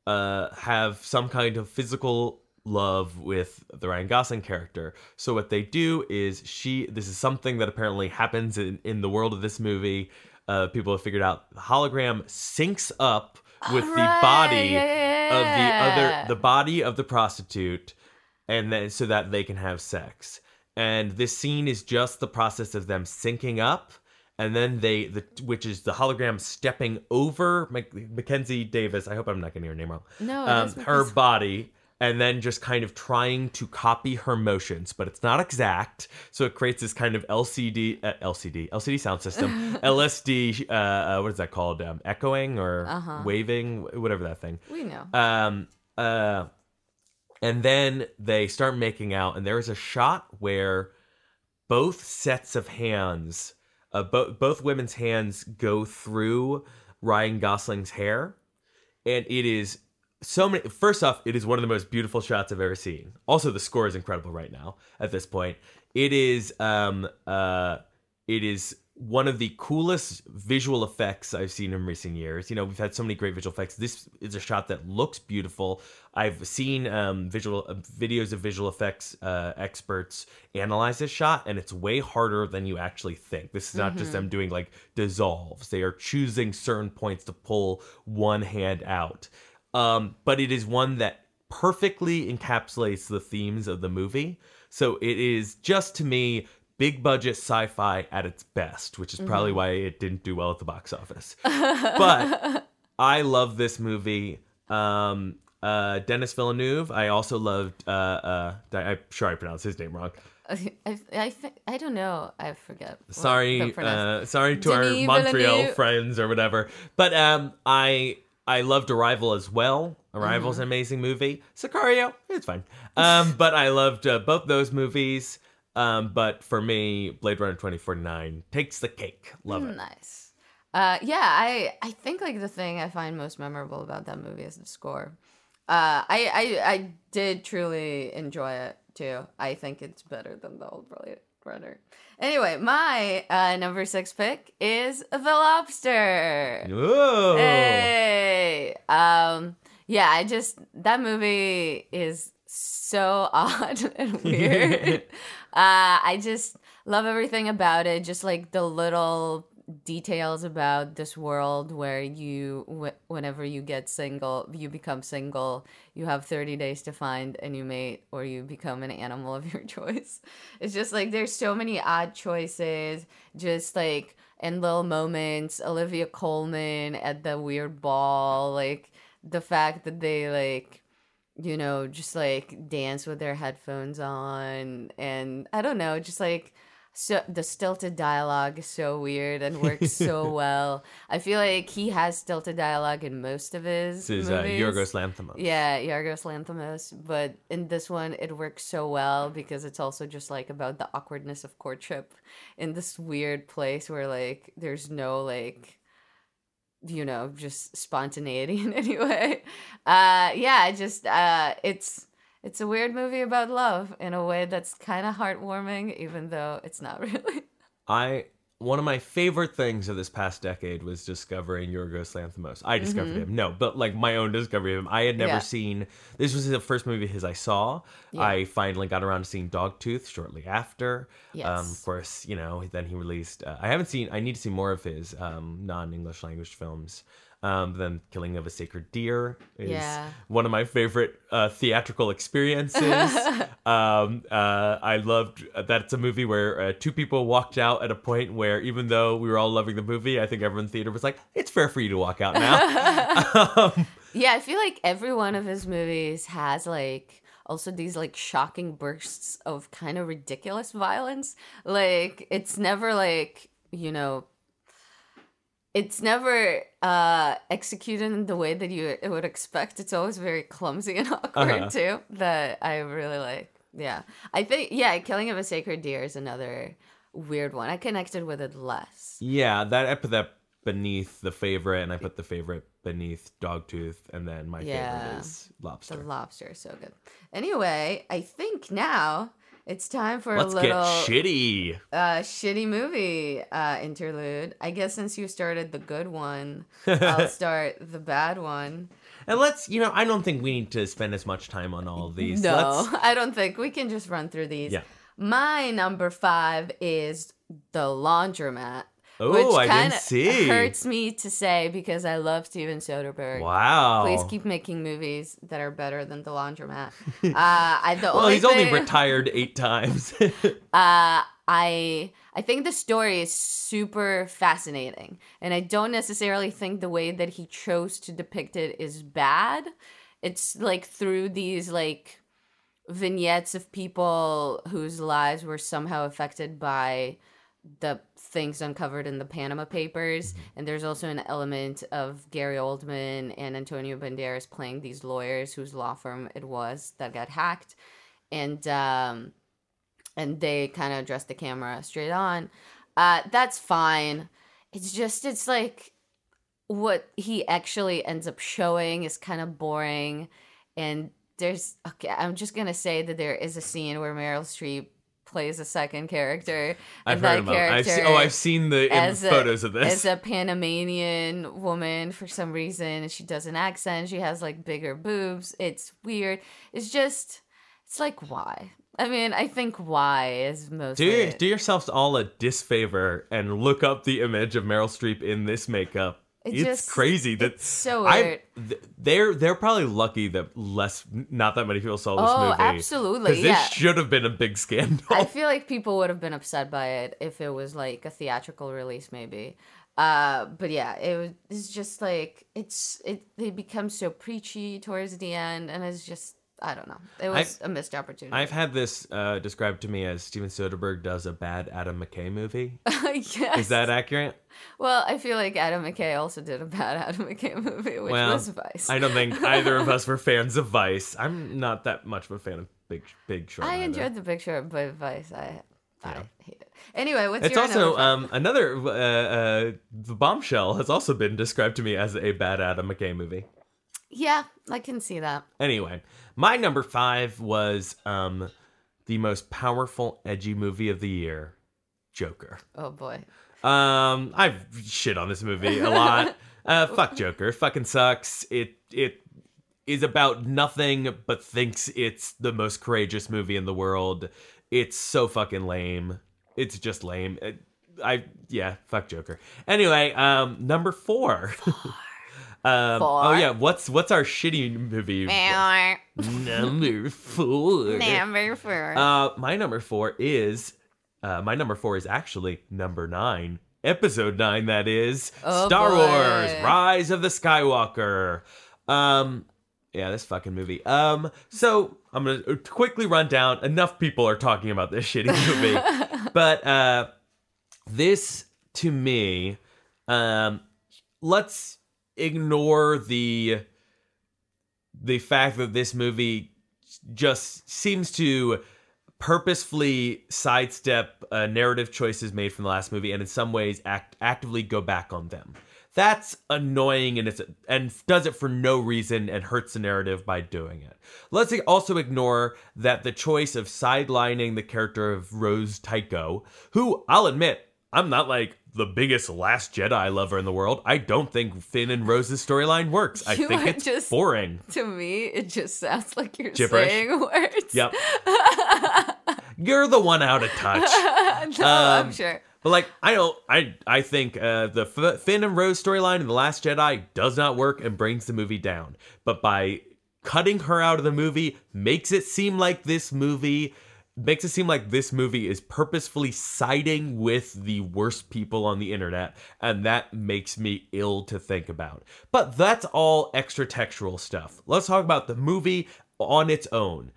have some kind of physical love with the Ryan Gosling character. So what they do is this is something that apparently happens in the world of this movie. People have figured out the hologram syncs up with the body of the body of the prostitute, and then so that they can have sex. And this scene is just the process of them syncing up, and then which is the hologram stepping over Mackenzie Davis. I hope I'm not getting her name wrong. No, her body, and then just kind of trying to copy her motions, but it's not exact. So it creates this kind of LCD sound system, LSD. What is that called? Echoing or waving, whatever that thing. We know. And then they start making out, and there is a shot where both sets of hands, both women's hands go through Ryan Gosling's hair, and it is so many. First off, it is one of the most beautiful shots I've ever seen. Also, the score is incredible right now. At this point, it is one of the coolest visual effects I've seen in recent years. You know, we've had so many great visual effects. This is a shot that looks beautiful. I've seen videos of visual effects experts analyze this shot, and it's way harder than you actually think. This is not just them doing like dissolves. They are choosing certain points to pull one hand out. But it is one that perfectly encapsulates the themes of the movie. So it is just, to me, big budget sci-fi at its best, which is probably why it didn't do well at the box office. But I love this movie. Denis Villeneuve. I also loved. I'm sure I pronounced his name wrong. I don't know. I forget. Sorry to Denis our Montreal Villeneuve friends or whatever. But I loved Arrival as well. Arrival's an amazing movie. Sicario, it's fine. But I loved both those movies. But for me, Blade Runner 2049 takes the cake. Love it. Nice. I think like the thing I find most memorable about that movie is the score. I did truly enjoy it too. I think it's better than the old Blade Runner. Anyway, my number 6 pick is The Lobster. Whoa. Hey. That movie is so odd and weird. I just love everything about it. Just like the little details about this world where you, whenever you get single, you become single, you have 30 days to find a new mate, or you become an animal of your choice. It's just like, there's so many odd choices, just like in little moments, Olivia Colman at the weird ball, like the fact that they like, you know, just like dance with their headphones on, and I don't know, just like, so the stilted dialogue is so weird and works so well. I feel like he has stilted dialogue in most of his movies. This is Yorgos Lanthimos. Yeah, Yorgos Lanthimos. But in this one, it works so well because it's also just like about the awkwardness of courtship in this weird place where like there's no like, you know, just spontaneity in any way. It's a weird movie about love in a way that's kind of heartwarming, even though it's not really. One of my favorite things of this past decade was discovering Yorgos Lanthimos. I discovered him. No, but like my own discovery of him. I had never seen. This was the first movie of his I saw. Yeah. I finally got around to seeing Dogtooth shortly after. Yes. Of course, you know, then he released. I need to see more of his non-English language films. Then Killing of a Sacred Deer is one of my favorite theatrical experiences. I loved that's a movie where two people walked out at a point where, even though we were all loving the movie, I think everyone in the theater was like, it's fair for you to walk out now. I feel like every one of his movies has like also these like shocking bursts of kind of ridiculous violence. Like it's never like, you know, it's never executed in the way that you would expect. It's always very clumsy and awkward, too, that I really like. Yeah. I think, Killing of a Sacred Deer is another weird one. I connected with it less. Yeah, I put that beneath The Favorite, and I put The Favorite beneath Dogtooth, and then my favorite is Lobster. The Lobster is so good. Anyway, I think now it's time for a little shitty movie interlude. I guess since you started the good one, I'll start the bad one. And let's, you know, I don't think we need to spend as much time on all of these. No, I don't think. We can just run through these. Yeah. My number 5 is The Laundromat. Oh, I didn't see. Hurts me to say because I love Steven Soderbergh. Wow. Please keep making movies that are better than The Laundromat. He's only retired 8 times. I think the story is super fascinating, and I don't necessarily think the way that he chose to depict it is bad. It's like through these like vignettes of people whose lives were somehow affected by the things uncovered in the Panama Papers, and there's also an element of Gary Oldman and Antonio Banderas playing these lawyers whose law firm it was that got hacked, and they kind of address the camera straight on. That's fine. It's just, it's like what he actually ends up showing is kind of boring. And I'm just going to say that there is a scene where Meryl Streep plays a second character. I've heard about it. I've seen the photos of this. As a Panamanian woman for some reason. And she does an accent. She has like bigger boobs. It's weird. It's just, it's like, why? I mean, I think why is mostly... Do yourselves all a disfavor and look up the image of Meryl Streep in this makeup. It's crazy. It's so weird. They're probably lucky that not that many people saw this movie. Oh, absolutely, yeah. This should have been a big scandal. I feel like people would have been upset by it if it was like a theatrical release maybe. But yeah, it's just like... They become so preachy towards the end, and it's just... I don't know. It was a missed opportunity. I've had this described to me as Steven Soderbergh does a bad Adam McKay movie. Yes. Is that accurate? Well, I feel like Adam McKay also did a bad Adam McKay movie, which was Vice. I don't think either of us were fans of Vice. I'm not that much of a fan of Big Short. I enjoyed The Big Short, but Vice, I hate it. Anyway, The Bombshell has also been described to me as a bad Adam McKay movie. Yeah, I can see that. Anyway, my number 5 was the most powerful, edgy movie of the year, Joker. Oh, boy. I've shit on this movie a lot. Fuck Joker. Fucking sucks. It is about nothing but thinks it's the most courageous movie in the world. It's so fucking lame. It's just lame. Fuck Joker. Anyway, number 4. What's our shitty movie? Number four. My number 4 is actually number 9, episode 9. That is Star Wars: Rise of the Skywalker. Yeah, this fucking movie. So I'm gonna quickly run down. Enough people are talking about this shitty movie, but this to me, let's ignore the fact that this movie just seems to purposefully sidestep narrative choices made from the last movie, and in some ways actively go back on them. That's annoying, and it does it for no reason and hurts the narrative by doing it. Let's also ignore that the choice of sidelining the character of Rose Tycho, who I'll admit, I'm not like the biggest Last Jedi lover in the world. I don't think Finn and Rose's storyline works. I think it's just boring. To me, it just sounds like you're saying words. Yep. You're the one out of touch. No, I'm sure. But like, I think the Finn and Rose storyline in The Last Jedi does not work and brings the movie down. But by cutting her out of the movie makes it seem like this movie is purposefully siding with the worst people on the internet, and that makes me ill to think about. But that's all extratextual stuff. Let's talk about the movie on its own.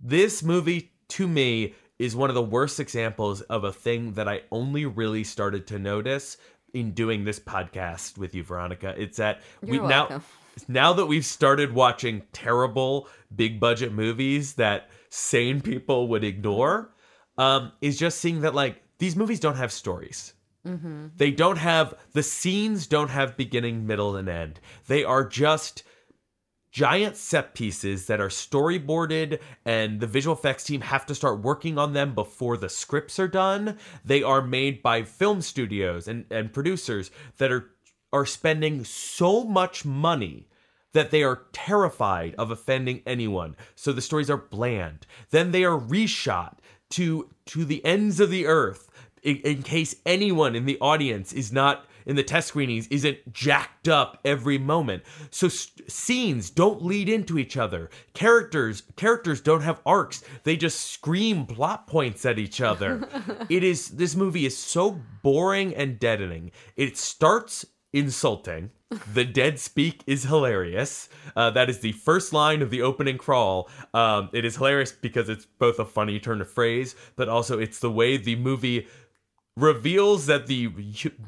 This movie, to me, is one of the worst examples of a thing that I only really started to notice in doing this podcast with you, Veronica. It's that now that we've started watching terrible big budget movies that sane people would ignore, is just seeing that like these movies don't have stories. Mm-hmm. The scenes don't have beginning, middle, and end. They are just giant set pieces that are storyboarded, and the visual effects team have to start working on them before the scripts are done. They are made by film studios and producers that are spending so much money that they are terrified of offending anyone, so the stories are bland. Then they are reshot to the ends of the earth in case anyone in the audience is not, in the test screenings, isn't jacked up every moment. So scenes don't lead into each other. Characters don't have arcs. They just scream plot points at each other. This movie is so boring and deadening. It starts insulting. The dead speak is hilarious. That is the first line of the opening crawl. It is hilarious because it's both a funny turn of phrase, but also it's the way the movie reveals that the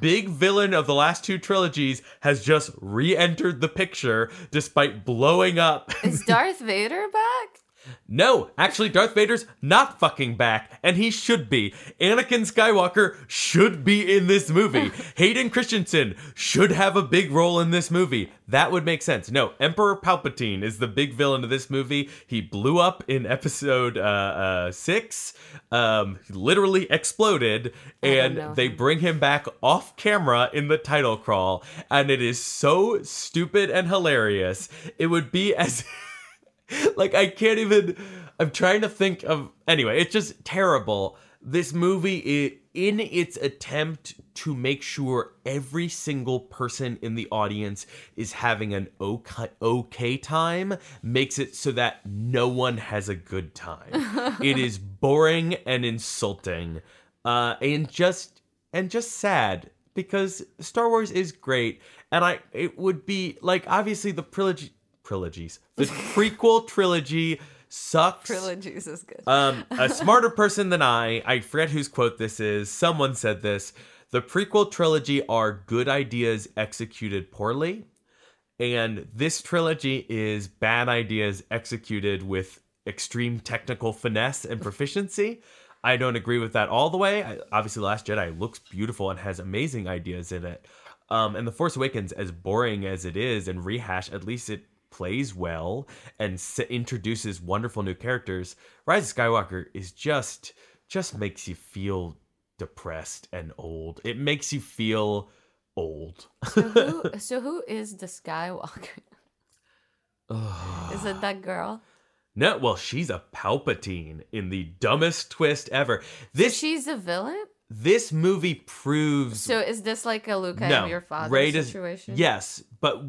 big villain of the last two trilogies has just re-entered the picture despite blowing up. Is Darth Vader back? No, actually, Darth Vader's not fucking back, and he should be. Anakin Skywalker should be in this movie. Hayden Christensen should have a big role in this movie. That would make sense. No, Emperor Palpatine is the big villain of this movie. He blew up in episode 6, literally exploded, and they bring him back off camera in the title crawl, and it is so stupid and hilarious. It would be as... Like, I can't even... I'm trying to think of... Anyway, it's just terrible. This movie, in its attempt to make sure every single person in the audience is having an okay time, makes it so that no one has a good time. It is boring and insulting. And just sad. Because Star Wars is great. And it would be... Like, obviously, the trilogy... Trilogies. The prequel trilogy sucks. Trilogies is good. A smarter person than I forget whose quote this is. Someone said this. The prequel trilogy are good ideas executed poorly. And this trilogy is bad ideas executed with extreme technical finesse and proficiency. I don't agree with that all the way. Obviously, The Last Jedi looks beautiful and has amazing ideas in it. And The Force Awakens, as boring as it is and rehash, at least it plays well and introduces wonderful new characters. Rise of Skywalker is just makes you feel depressed and old. It makes you feel old. So who is the Skywalker? Is it that girl? No, well, she's a Palpatine in the dumbest twist ever. So she's a villain? This movie proves... So is this like a Luke, no, and your father situation? Yes, but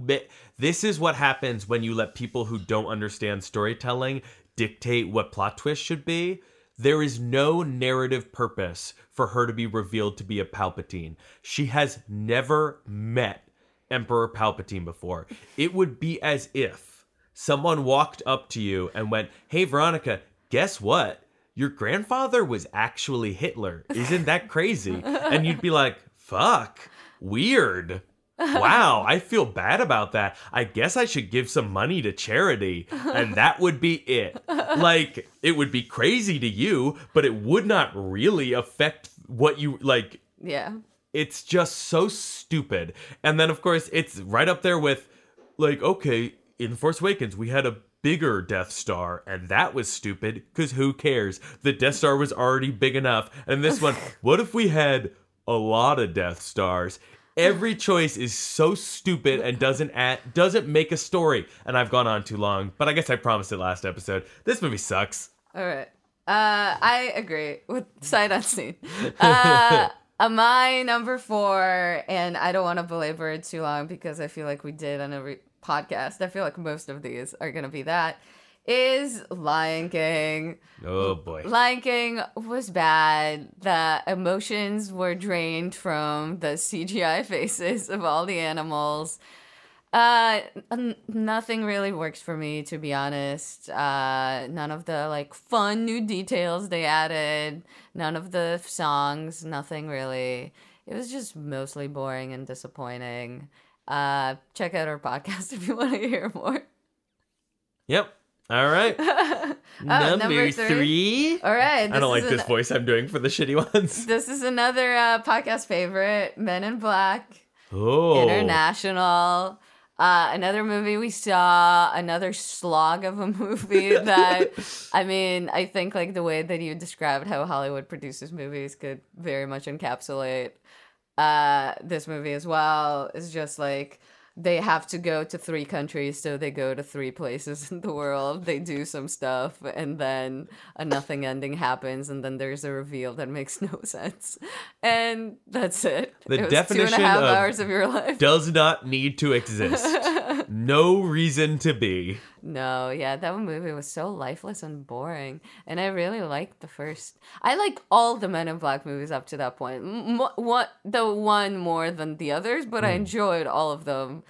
this is what happens when you let people who don't understand storytelling dictate what plot twists should be. There is no narrative purpose for her to be revealed to be a Palpatine. She has never met Emperor Palpatine before. It would be as if someone walked up to you and went, "Hey, Veronica, guess what? Your grandfather was actually Hitler. Isn't that crazy?" And you'd be like, "Fuck, weird. Wow, I feel bad about that. I guess I should give some money to charity." And that would be it. Like, it would be crazy to you, but it would not really affect what you, like... Yeah. It's just so stupid. And then, of course, it's right up there with, like, okay, in Force Awakens, we had a bigger Death Star, and that was stupid because who cares? The Death Star was already big enough. And this one, what if we had a lot of Death Stars? Every choice is so stupid and doesn't make a story. And I've gone on too long, but I guess I promised it last episode. This movie sucks. All right. I agree with Sight Unseen. My number 4, and I don't want to belabor it too long because I feel like we did on every podcast, I feel like most of these are gonna be that, is Lion King. Oh boy. Lion King was bad. The emotions were drained from the CGI faces of all the animals. Nothing really worked for me, to be honest. None of the like fun new details they added, none of the songs, nothing really. It was just mostly boring and disappointing. Check out our podcast if you want to hear more. Yep. All right. number 3. All right. I don't like this voice I'm doing for the shitty ones. This is another podcast favorite, Men in Black. Oh. International. Another movie we saw, another slog of a movie that, I mean, I think like the way that you described how Hollywood produces movies could very much encapsulate this movie as well. Is just like they have to go to 3 countries, so they go to 3 places in the world. They do some stuff, and then a nothing ending happens, and then there's a reveal that makes no sense. And that's it. The it definition 2.5 hours of your life does not need to exist. No reason to be. No, yeah, that movie was so lifeless and boring. And I really liked the first. I like all the Men in Black movies up to that point. The one more than the others, but I enjoyed all of them.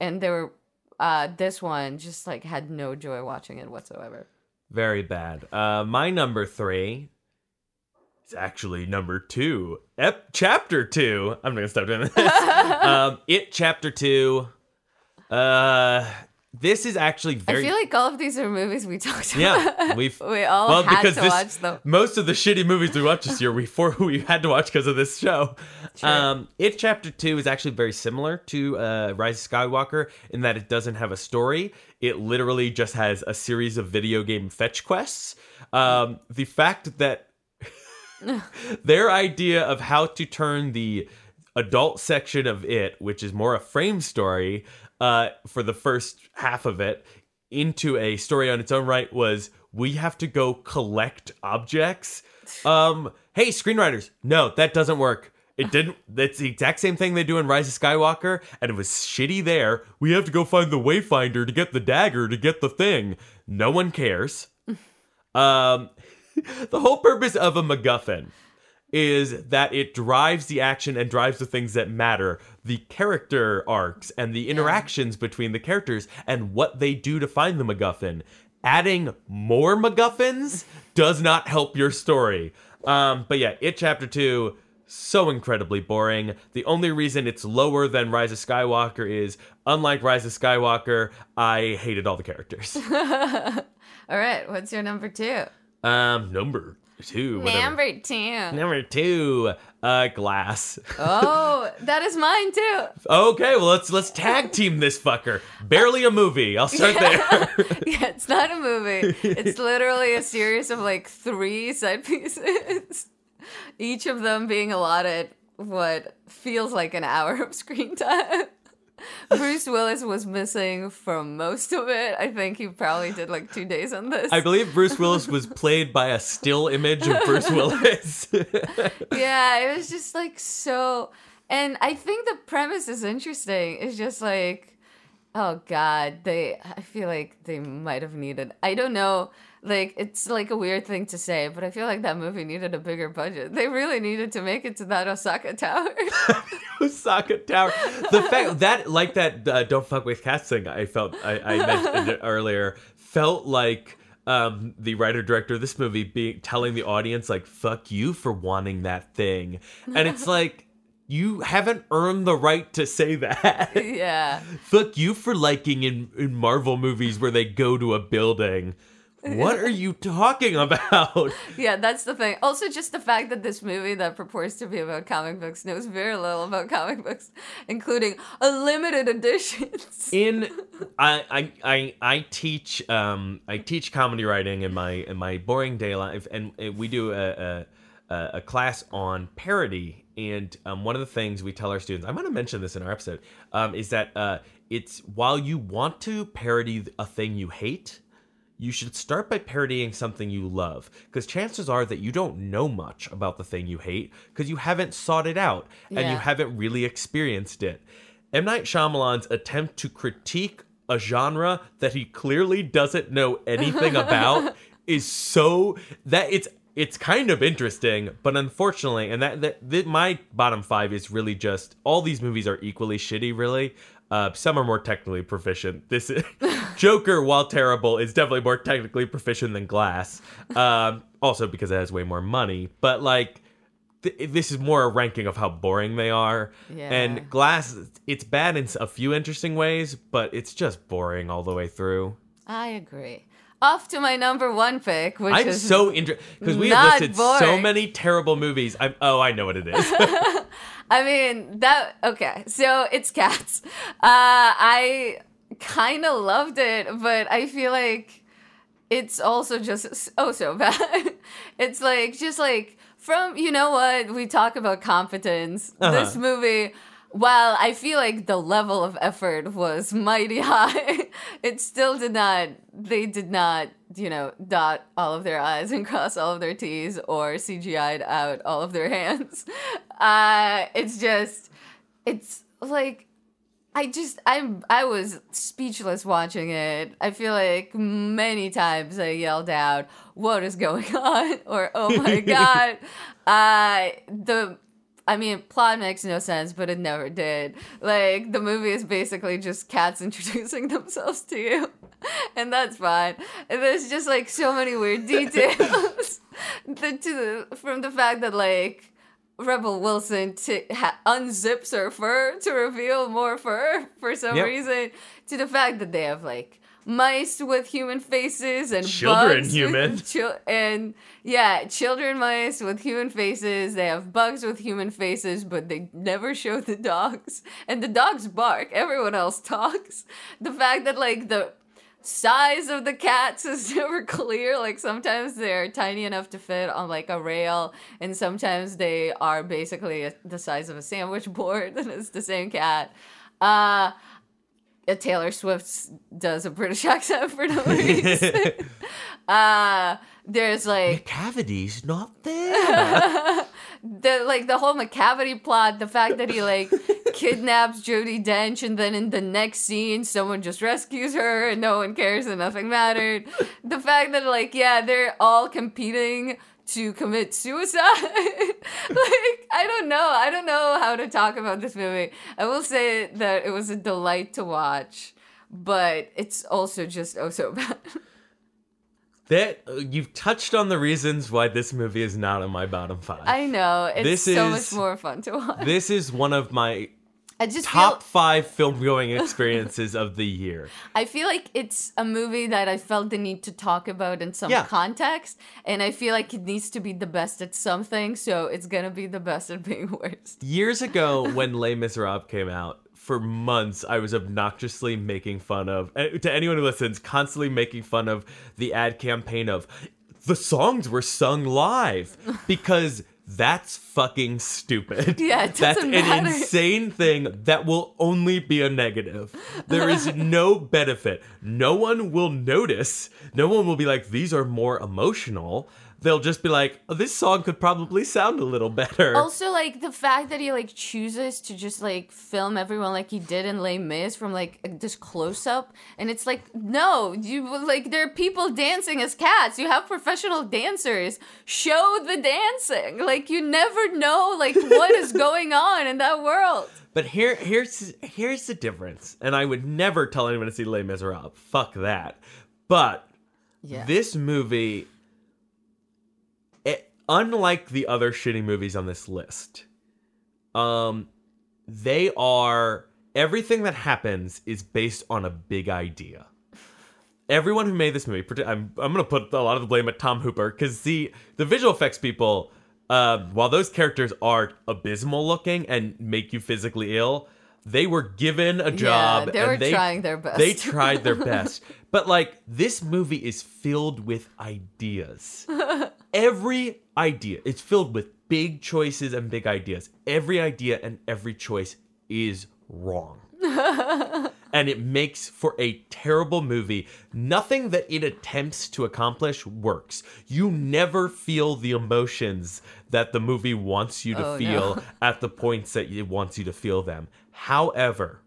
And they were, this one just like had no joy watching it whatsoever. Very bad. My number 3 is actually number 2. Chapter 2. I'm going to stop doing this. Chapter 2. This is actually very... I feel like all of these are movies we talked about. Yeah, we all had to watch them. Most of the shitty movies we watched this year, we had to watch because of this show. It Chapter 2 is actually very similar to Rise of Skywalker in that it doesn't have a story. It literally just has a series of video game fetch quests. The fact that their idea of how to turn the adult section of it, which is more a frame story... for the first half of it into a story on its own right was we have to go collect objects. Hey, screenwriters, no, that doesn't work. It didn't. That's the exact same thing they do in Rise of Skywalker, and it was shitty there. We have to go find the Wayfinder to get the dagger to get the thing. No one cares. The whole purpose of a MacGuffin is that it drives the action and drives the things that matter, the character arcs and the interactions between the characters and what they do to find the MacGuffin. Adding more MacGuffins does not help your story. But yeah, It Chapter 2, so incredibly boring. The only reason it's lower than Rise of Skywalker is, unlike Rise of Skywalker, I hated all the characters. All right, what's your number 2? Number two, Glass. Oh, that is mine too. Okay, well let's tag team this fucker. Barely a movie. I'll start there. Yeah, it's not a movie. It's literally a series of like 3 side pieces, each of them being allotted what feels like an hour of screen time. Bruce Willis was missing from most of it. I think he probably did like 2 days on this. I believe Bruce Willis was played by a still image of Bruce Willis. Yeah, it was just like so... And I think the premise is interesting. It's just like, oh God, I feel like they might have needed... I don't know. Like, it's like a weird thing to say, but I feel like that movie needed a bigger budget. They really needed to make it to that Osaka Tower. Osaka Tower. The fact that, like that Don't Fuck With Cats thing I mentioned it earlier, felt like the writer-director of this movie telling the audience, like, fuck you for wanting that thing. And it's like... You haven't earned the right to say that. Yeah. Fuck you for liking in Marvel movies where they go to a building. What are you talking about? Yeah, that's the thing. Also, just the fact that this movie that purports to be about comic books knows very little about comic books, including limited editions. I teach comedy writing in my boring day life, and we do a class on parody. And one of the things we tell our students, I'm going to mention this in our episode, is that it's while you want to parody a thing you hate, you should start by parodying something you love. Because chances are that you don't know much about the thing you hate because you haven't sought it out and you haven't really experienced it. M. Night Shyamalan's attempt to critique a genre that he clearly doesn't know anything about is so that it's kind of interesting, but unfortunately, and that my bottom 5 is really just all these movies are equally shitty, really. Some are more technically proficient. This is, Joker, while terrible, is definitely more technically proficient than Glass. Also because it has way more money, but like this is more a ranking of how boring they are. Yeah. And Glass, it's bad in a few interesting ways, but it's just boring all the way through. I agree. Off to my number 1 pick, which I'm so interested because we have listed so many terrible movies. I know what it is. I mean that. Okay, so it's Cats. I kind of loved it, but I feel like it's also just so bad. It's like just like from you know what we talk about competence. This movie Well, I feel like the level of effort was mighty high. It still did not, they did not, you know, dot all of their I's and cross all of their T's or CGI'd out all of their hands. It's just, it's like, I was speechless watching it. I feel like many times I yelled out, "What is going on?" or "Oh my God." Plot makes no sense, but it never did. Like, the movie is basically just cats introducing themselves to you. And that's fine. And there's just, like, so many weird details. From the fact that, like, Rebel Wilson unzips her fur to reveal more fur for some reason, to the fact that they have, like, mice with human faces and bugs. Children mice with human faces. They have bugs with human faces, but they never show the dogs. And the dogs bark. Everyone else talks. The fact that, like, the size of the cats is never clear. Like, sometimes they're tiny enough to fit on, like, a rail, and sometimes they are basically the size of a sandwich board, and it's the same cat. Taylor Swift does a British accent for no reason. There's, like, McCavity's not there. The whole McCavity plot, the fact that he, like, kidnaps Judi Dench, and then in the next scene someone just rescues her and no one cares and nothing mattered. The fact that, like, they're all competing to commit suicide. I don't know how to talk about this movie. I will say that it was a delight to watch, but it's also just oh so bad. That you've touched on the reasons why this movie is not on my bottom five. I know. It's so much more fun to watch. This is one of my top five film-going experiences of the year. I feel like it's a movie that I felt the need to talk about in some context, and I feel like it needs to be the best at something, so it's going to be the best at being worst. Years ago, when Les Miserables came out, for months, I was obnoxiously making fun of, to anyone who listens, constantly making fun of the ad campaign of, the songs were sung live, because... That's fucking stupid. Yeah, it doesn't matter. That's an insane thing that will only be a negative. There is no benefit. No one will notice. No one will be like, these are more emotional. They'll just be like, oh, this song could probably sound a little better. Also, like, the fact that he, like, chooses to just, like, film everyone like he did in Les Mis from, like, this close-up. And it's like, no, you, like, there are people dancing as cats. You have professional dancers. Show the dancing. Like, you never know, like, what is going on in that world. But here's the difference. And I would never tell anyone to see Les Miserables. Fuck that. But this movie... Unlike the other shitty movies on this list, they are... Everything that happens is based on a big idea. Everyone who made this movie... I'm going to put a lot of the blame at Tom Hooper, because the visual effects people, while those characters are abysmal looking and make you physically ill, they were given a job. Yeah, they were trying their best. They tried their best. But, like, this movie is filled with ideas. Every idea. It's filled with big choices and big ideas. Every idea and every choice is wrong. And it makes for a terrible movie. Nothing that it attempts to accomplish works. You never feel the emotions that the movie wants you to feel at the points that it wants you to feel them. However,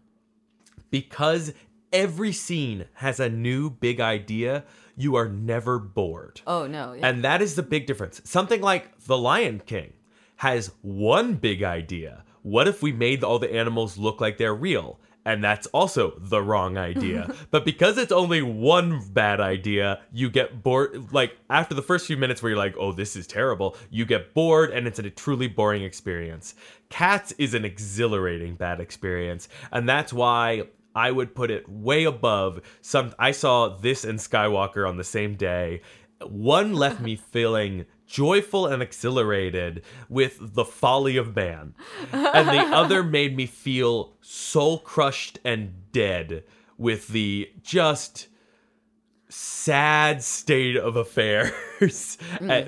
because every scene has a new big idea, you are never bored. Oh, no. Yeah. And that is the big difference. Something like The Lion King has one big idea. What if we made all the animals look like they're real? And that's also the wrong idea. But because it's only one bad idea, you get bored. Like, after the first few minutes where you're like, oh, this is terrible, you get bored, and it's a truly boring experience. Cats is an exhilarating bad experience. And that's why I would put it way above some. I saw this and Skywalker on the same day. One left me feeling joyful and exhilarated with the folly of man. And the other made me feel soul crushed and dead with the just sad state of affairs.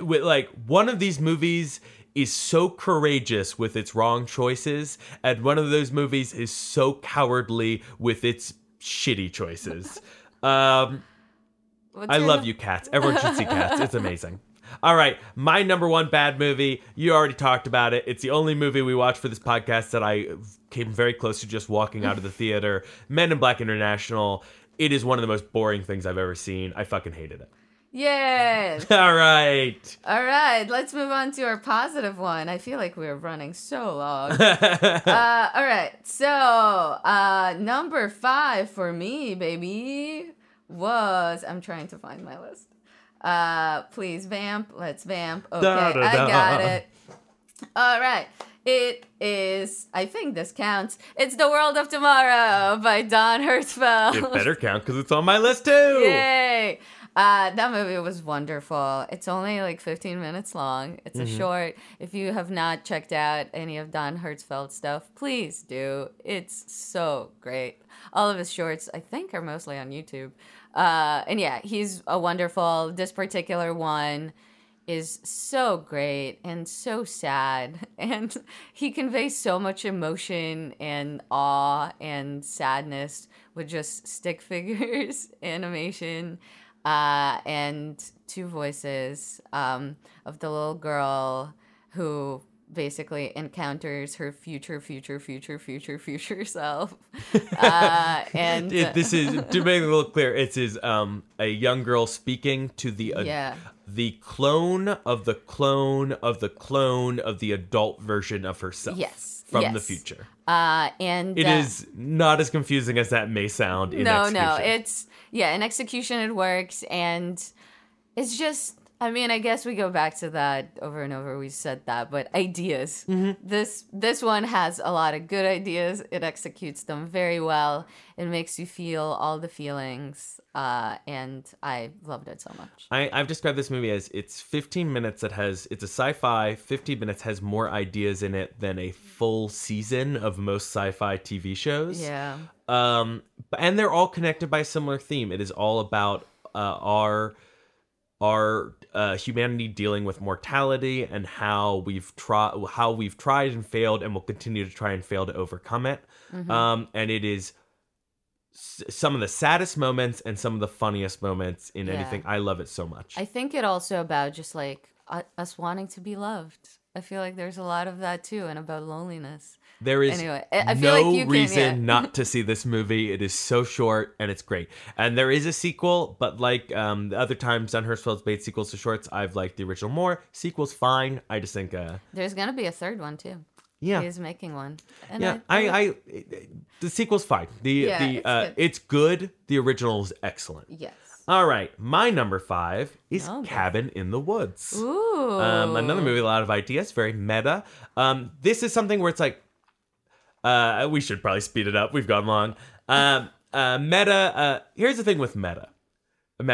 With, like, one of these movies is so courageous with its wrong choices, and one of those movies is so cowardly with its shitty choices. I love you, Cats. Everyone should see Cats. It's amazing. All right, my number one bad movie. You already talked about it. It's the only movie we watched for this podcast that I came very close to just walking out of the theater. Men in Black International. It is one of the most boring things I've ever seen. I fucking hated it. Yes. All right. Let's move on to our positive one. I feel like we were running so long. All right. So number 5 for me, baby, was... I'm trying to find my list. Please vamp. Let's vamp. Okay, da-da-da. I got it. All right. It is, I think this counts, it's The World of Tomorrow by Don Hertzfeldt. It better count because it's on my list too. Yay. That movie was wonderful. It's only like 15 minutes long. It's a short. If you have not checked out any of Don Hertzfeldt's stuff, please do. It's so great. All of his shorts, I think, are mostly on YouTube. And yeah, he's a wonderful. This particular one is so great and so sad. And he conveys so much emotion and awe and sadness with just stick figures, animation. And two voices of the little girl who basically encounters her future self. And this is, to make it a little clear, it is a young girl speaking to the clone of the clone of the clone of the adult version of herself. Yes. From the future. And it is not as confusing as that may sound in execution. No, it's... Yeah, in execution it works, and it's just, I mean, I guess we go back to that over and over. We said that, but ideas. Mm-hmm. This one has a lot of good ideas. It executes them very well. It makes you feel all the feelings, and I loved it so much. I've described this movie as it's 15 minutes that has, it's a sci-fi, 15 minutes has more ideas in it than a full season of most sci-fi TV shows. Yeah. And they're all connected by a similar theme. It is all about our humanity dealing with mortality and how we've tried and failed and will continue to try and fail to overcome it. Mm-hmm. And it is some of the saddest moments and some of the funniest moments in anything. I love it so much. I think it also about just like us wanting to be loved. I feel like there's a lot of that too, and about loneliness. There is not to see this movie. It is so short and it's great. And there is a sequel, but like the other times Don Hertzfeldt's made sequels to shorts, I've liked the original more. Sequel's fine. I just think there's gonna be a third one too. Yeah, he's making one. And yeah, I the sequel's fine. It's good. The original is excellent. Yes. All right, my number 5 is Cabin in the Woods. Ooh. Another movie, a lot of ideas, very meta. This is something where it's like, we should probably speed it up. We've gone long. Meta. Here's the thing with meta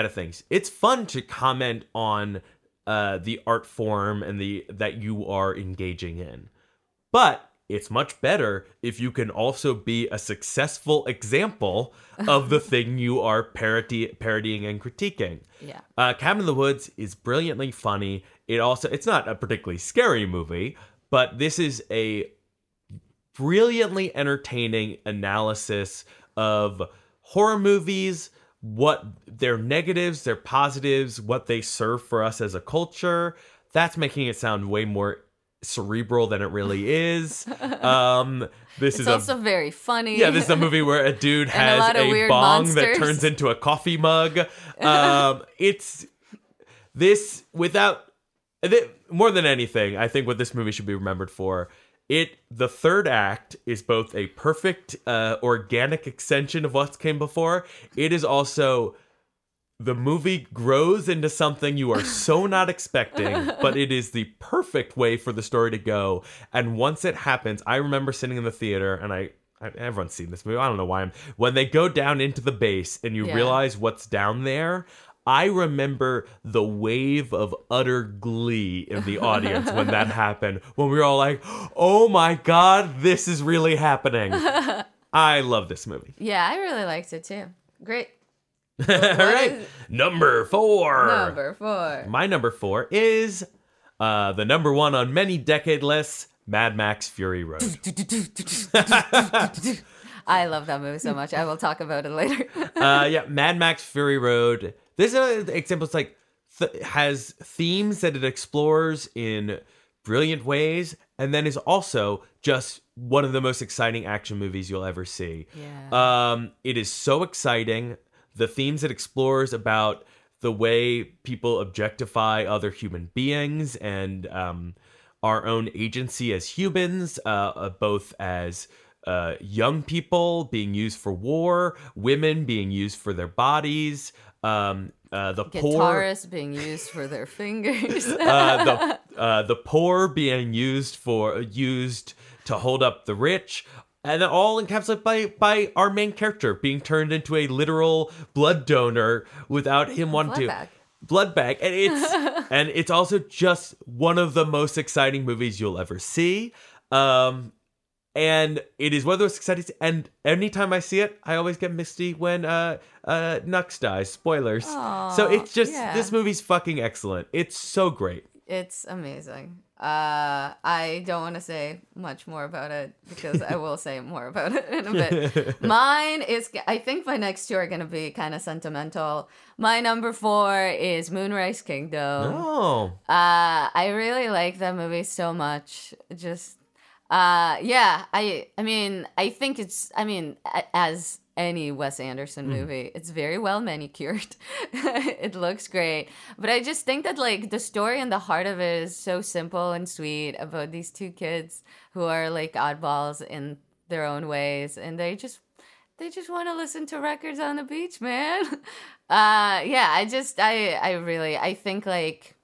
things. It's fun to comment on the art form and that you are engaging in, but it's much better if you can also be a successful example of the thing you are parodying and critiquing. Yeah. Cabin in the Woods is brilliantly funny. It's not a particularly scary movie, but this is a brilliantly entertaining analysis of horror movies, what their negatives, their positives, what they serve for us as a culture. That's making it sound way more cerebral than it really is. It's also very funny. Yeah, this is a movie where a dude has a bong monsters that turns into a coffee mug. More than anything, I think what this movie should be remembered for, the third act is both a perfect organic extension of what came before. It is also the movie grows into something you are so not expecting, but it is the perfect way for the story to go. And once it happens, I remember sitting in the theater, and everyone's seen this movie. I don't know why when they go down into the base and you realize what's down there. I remember the wave of utter glee in the audience when that happened, when we were all like, oh my God, this is really happening. I love this movie. Yeah, I really liked it too. Great. All right. Number 4. My number 4 is The number one on many decade lists, Mad Max Fury Road. I love that movie so much. I will talk about it later. Yeah, Mad Max Fury Road. This is another example. It's like has themes that it explores in brilliant ways, and then is also just one of the most exciting action movies you'll ever see. Yeah. It is so exciting. The themes it explores about the way people objectify other human beings and our own agency as humans, both as young people being used for war, women being used for their bodies, the guitarists being used for their fingers, the poor being used to hold up the rich, and all encapsulated by our main character being turned into a literal blood donor without him wanting to. Blood bag. And it's and it's also just one of the most exciting movies you'll ever see. And it is one of those exciting. And anytime I see it, I always get misty when Nux dies. Spoilers. Aww, so it's just this movie's fucking excellent. It's so great. It's amazing. I don't want to say much more about it because I will say more about it in a bit. Mine is, I think my next two are going to be kind of sentimental. My number four is Moonrise Kingdom. Oh. I really like that movie so much. Just. I think as any Wes Anderson movie, it's very well manicured. It looks great. But I just think that like the story and the heart of it is so simple and sweet about these two kids who are like oddballs in their own ways. And they just want to listen to records on the beach, man. I think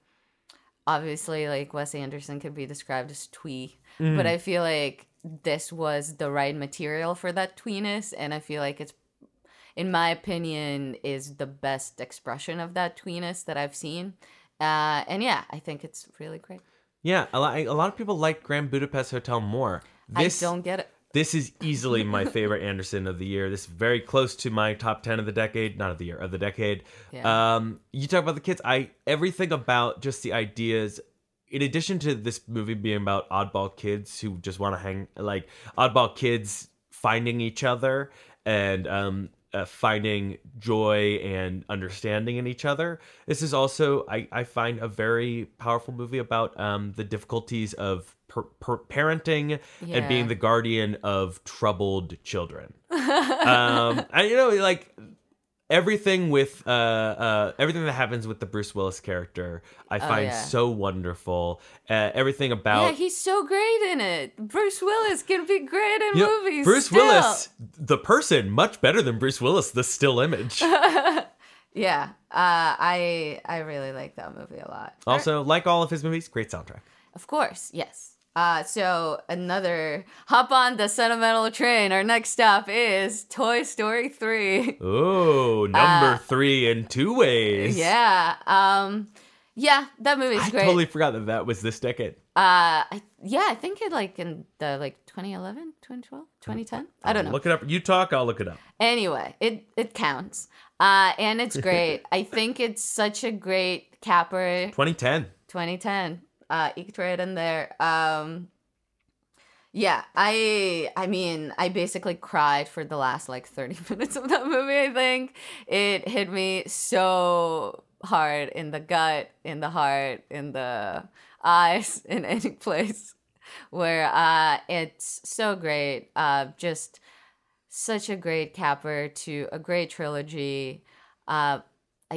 obviously like Wes Anderson could be described as twee. But I feel like this was the right material for that tweeness. And I feel like it's, in my opinion, is the best expression of that tweeness that I've seen. I think it's really great. Yeah, a lot of people like Grand Budapest Hotel more. I don't get it. This is easily my favorite Anderson of the year. This is very close to my top 10 of the decade. Not of the year, of the decade. Yeah. You talk about the kids. Everything about just the ideas... In addition to this movie being about oddball kids who just want to hang, like oddball kids finding each other and finding joy and understanding in each other, this is also, I find, a very powerful movie about the difficulties of parenting and being the guardian of troubled children. Everything with everything that happens with the Bruce Willis character, I find so wonderful. Everything about he's so great in it. Bruce Willis can be great in movies. Bruce Willis, the person, much better than Bruce Willis, the still image. I really like that movie a lot. Also, like all of his movies, great soundtrack. Of course, yes. So another hop on the sentimental train. Our next stop is Toy Story 3. Oh, number three in two ways. Yeah. That movie's great. I totally forgot that was this decade. I think it in the 2011, 2012, 2010. I don't know. Look it up. You talk, I'll look it up. Anyway, it counts. And it's great. I think it's such a great capper. 2010. Eked right in there. I basically cried for the last 30 minutes of that movie. I think it hit me so hard in the gut, in the heart, in the eyes, in any place where it's so great. Just such a great capper to a great trilogy. I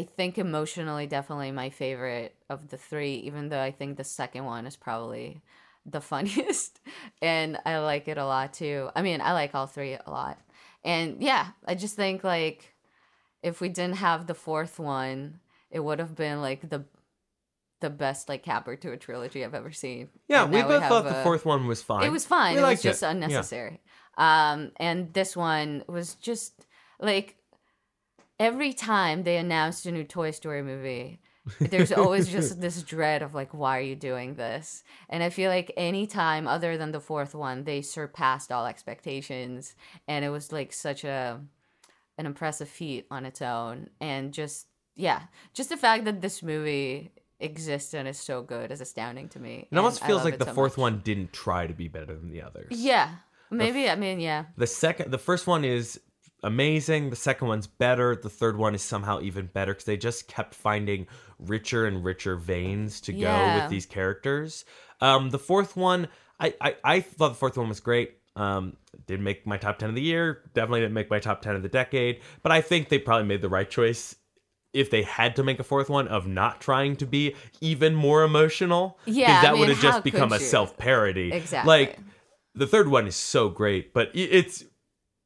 think emotionally definitely my favorite of the three, even though I think the second one is probably the funniest. And I like it a lot too. I mean, I like all three a lot. And I just think if we didn't have the fourth one, it would have been the best capper to a trilogy I've ever seen. Yeah, we both thought the fourth one was fine. It was fine. It was just unnecessary. Yeah. And this one was just every time they announced a new Toy Story movie, there's always just this dread of why are you doing this? And I feel like any time other than the fourth one, they surpassed all expectations. And it was such an impressive feat on its own. And just the fact that this movie exists and is so good is astounding to me. It almost feels like the fourth one didn't try to be better than the others. Yeah. Maybe, yeah. The first one is amazing. The second one's better. The third one is somehow even better because they just kept finding richer and richer veins to go with these characters. The fourth one, I thought the fourth one was great. Didn't make my top 10 of the year. Definitely didn't make my top 10 of the decade. But I think they probably made the right choice if they had to make a fourth one of not trying to be even more emotional. Yeah, because that would have just become a self-parody. Exactly. Like, the third one is so great, but it's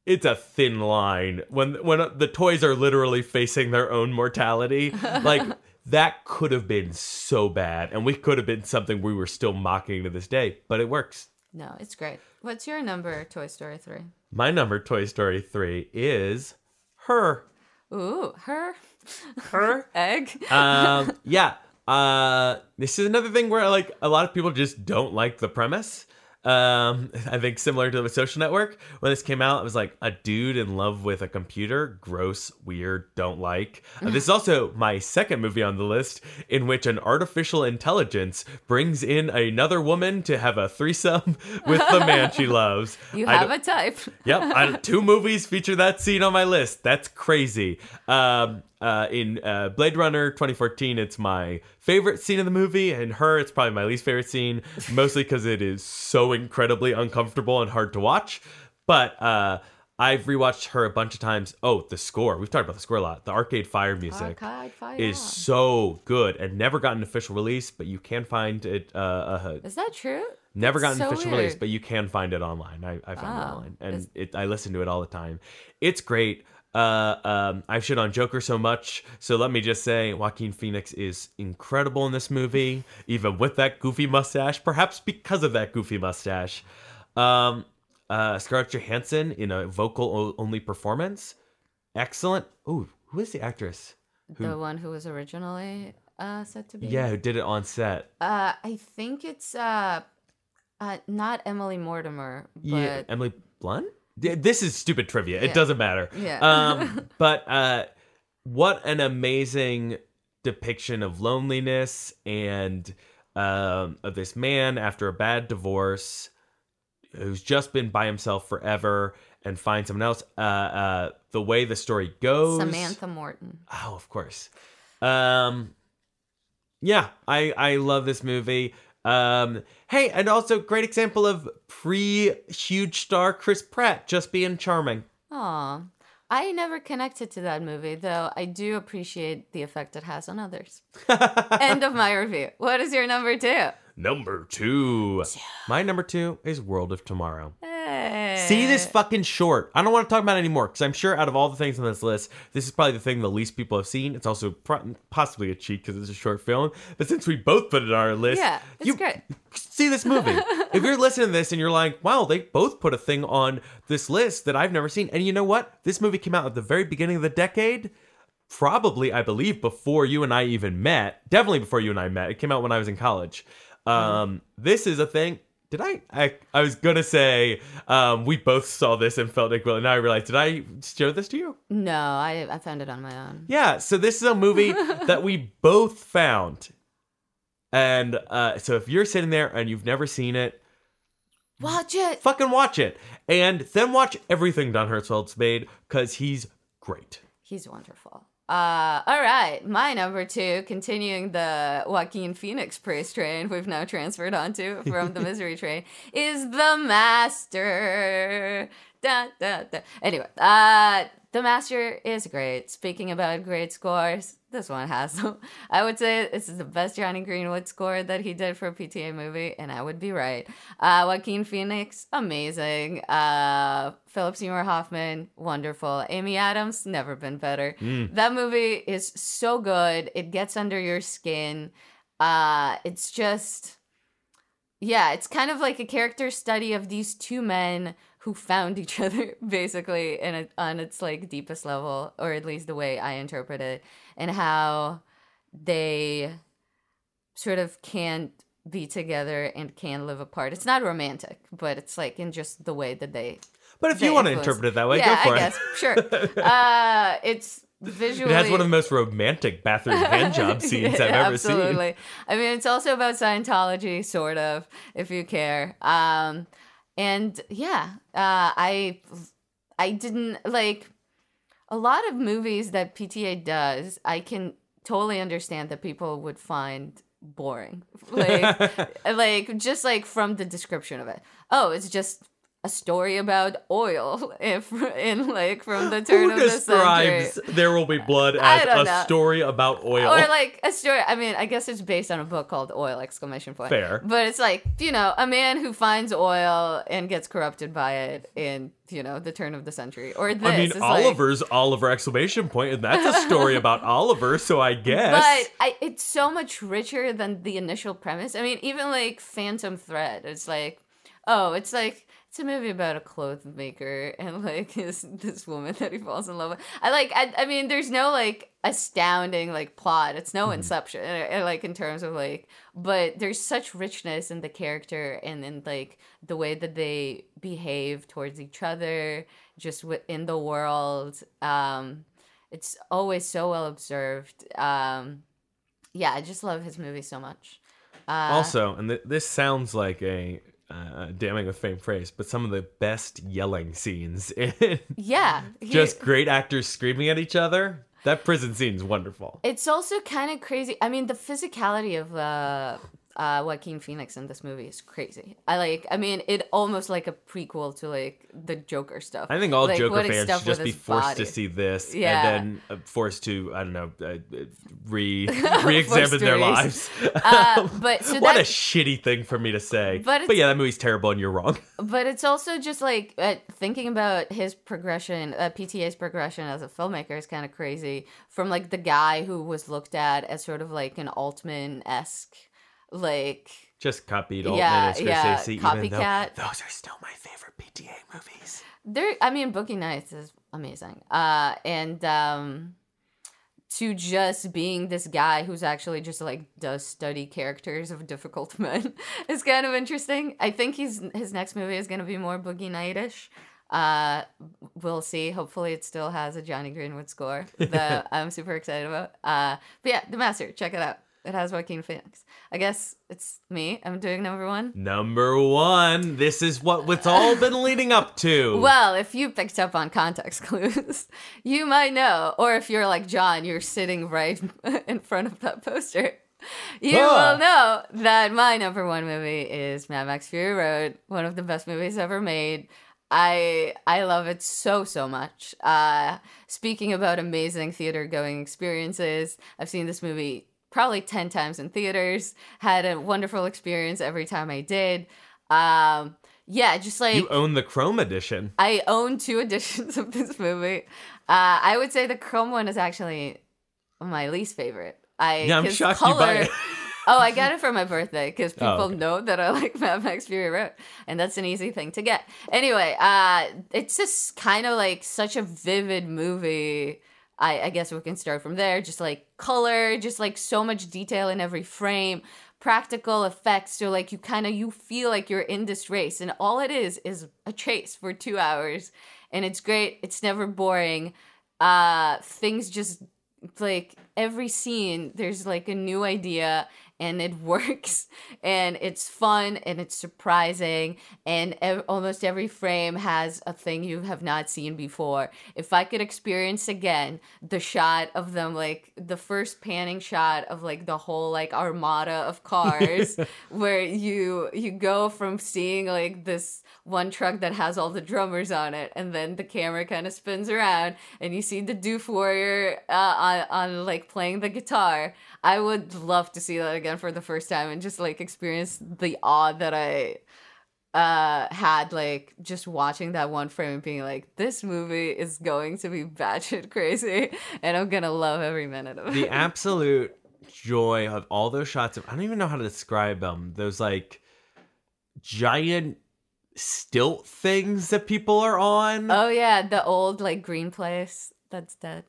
a thin line when the toys are literally facing their own mortality. Like, that could have been so bad, and we could have been something we were still mocking to this day, but it works. No, it's great. What's your number, Toy Story 3? My number, Toy Story 3, is Her. Ooh, Her. Her. Egg. This is another thing where, like, a lot of people just don't like the premise. I think similar to The Social Network, when this came out, it was like a dude in love with a computer. Gross, weird, don't like. This is also my second movie on the list in which an artificial intelligence brings in another woman to have a threesome with the man she loves. You have a type. Yep. Two movies feature that scene on my list. That's crazy. In Blade Runner 2014, it's my favorite scene of the movie, and Her, it's probably my least favorite scene, mostly because it is so incredibly uncomfortable and hard to watch. But I've rewatched Her a bunch of times. Oh, the score. We've talked about the score a lot. The Arcade Fire music is so good and never got an official release, but you can find it. Is that true? Never got an official release, but you can find it online. I found it online, and I listen to it all the time. It's great. I've shit on Joker so much, so let me just say Joaquin Phoenix is incredible in this movie, even with that goofy mustache, perhaps because of that goofy mustache. Scarlett Johansson in a vocal-only performance. Excellent. Ooh, who is the actress? The one who was originally set to be? Yeah, who did it on set. I think it's not Emily Mortimer, but... Yeah, Emily Blunt? This is stupid trivia. It doesn't matter. Yeah. But what an amazing depiction of loneliness and of this man after a bad divorce who's just been by himself forever and finds someone else. The way the story goes. Samantha Morton. Oh, of course. I love this movie. Hey, and also great example of pre-huge star Chris Pratt just being charming. Aw. I never connected to that movie, though I do appreciate the effect it has on others. End of my review. What is your number two? Number two. My number two is World of Tomorrow. Hey. See this fucking short. I don't want to talk about it anymore because I'm sure out of all the things on this list, this is probably the thing the least people have seen. It's also possibly a cheat because it's a short film. But since we both put it on our list, it's great. See this movie. If you're listening to this and you're like, wow, they both put a thing on this list that I've never seen. And you know what? This movie came out at the very beginning of the decade. Probably, I believe, before you and I even met. Definitely before you and I met. It came out when I was in college. This is a thing. Did I was gonna say we both saw this and felt equal, and now I realized, did I show this to you? No, I found it on my own. Yeah, so this is a movie that we both found, and so if you're sitting there and you've never seen it, watch it. Fucking watch it, and then watch everything Don Hertzfeld's made because he's great. He's wonderful. All right, my number two, continuing the Joaquin Phoenix praise train we've now transferred onto from the misery train, is The Master. Da, da, da. Anyway, The Master is great. Speaking about great scores, this one has them. I would say this is the best Johnny Greenwood score that he did for a PTA movie, and I would be right. Joaquin Phoenix, amazing. Philip Seymour Hoffman, wonderful. Amy Adams, never been better. That movie is so good. It gets under your skin. It's just... Yeah, it's kind of like a character study of these two men who found each other, basically, on its like deepest level, or at least the way I interpret it, and how they sort of can't be together and can live apart. It's not romantic, but it's like in just the way that they. But if you want to interpret it that way, go for it. I guess, sure. It's visually... It has one of the most romantic bathroom handjob scenes I've ever seen. Absolutely. I mean, it's also about Scientology, sort of, if you care. I didn't... Like, a lot of movies that PTA does, I can totally understand that people would find... boring, like just like from the description of it. Oh, it's just a story about oil. From the turn of the century. Who describes There Will Be Blood as a story about oil? Or like a story. I mean, I guess it's based on a book called Oil! Fair, but it's like a man who finds oil and gets corrupted by it in the turn of the century. Or this. I mean, Oliver ! And that's a story about Oliver. So I guess, but it's so much richer than the initial premise. I mean, even like Phantom Thread. It's like, it's a movie about a clothes maker and this woman that he falls in love with. I mean, there's no astounding plot. It's no Inception, in terms of but there's such richness in the character and in the way that they behave towards each other, just within the world. It's always so well observed. I just love his movie so much. This sounds like a damning with faint praise, but some of the best yelling scenes. Just great actors screaming at each other. That prison scene is wonderful. It's also kind of crazy. I mean, the physicality of Joaquin Phoenix in this movie is crazy. It almost a prequel to the Joker stuff. I think all Joker fans should just be forced to see this and then forced to re-examine their lives. What a shitty thing for me to say. But yeah, that movie's terrible and you're wrong. But it's also just thinking about his progression, PTA's progression as a filmmaker is kind of crazy. From the guy who was looked at as sort of an Altman-esque. Just copied Altman and Scorsese, copycat. Even though those are still my favorite PTA movies. Boogie Nights is amazing. To just being this guy who's actually just does study characters of difficult men is kind of interesting. I think his next movie is going to be more Boogie Night-ish. We'll see. Hopefully it still has a Johnny Greenwood score that I'm super excited about. The Master, check it out. It has Joaquin Phoenix. I guess it's me. I'm doing number one. Number one. This is what it's all been leading up to. Well, if you picked up on context clues, you might know. Or if you're like John, you're sitting right in front of that poster. You will know that my number one movie is Mad Max Fury Road. One of the best movies ever made. I love it so, so much. Speaking about amazing theater-going experiences, I've seen this movie probably 10 times in theaters, had a wonderful experience every time I did. You own the Chrome edition. I own two editions of this movie. I would say the Chrome one is actually my least favorite. I'm shocked you buy it. Oh, I got it for my birthday because people know that I like Mad Max Fury Road, and that's an easy thing to get. Anyway, it's just kind of such a vivid movie. I guess we can start from there. Just color, just so much detail in every frame, practical effects. So you feel you're in this race, and all it is a chase for 2 hours, and it's great. It's never boring. Things just every scene, there's a new idea, and it works, and it's fun, and it's surprising, and almost every frame has a thing you have not seen before. If I could experience again the shot of them, the first panning shot of the whole armada of cars, where you go from seeing this one truck that has all the drummers on it, and then the camera kind of spins around and you see the Doof Warrior on playing the guitar. I would love to see that again for the first time and just experience the awe that I had just watching that one frame and being this movie is going to be batshit crazy and I'm gonna love every minute of it. The absolute joy of all those shots of, I don't even know how to describe them, those giant stilt things that people are on. Oh yeah, the old green place that's dead.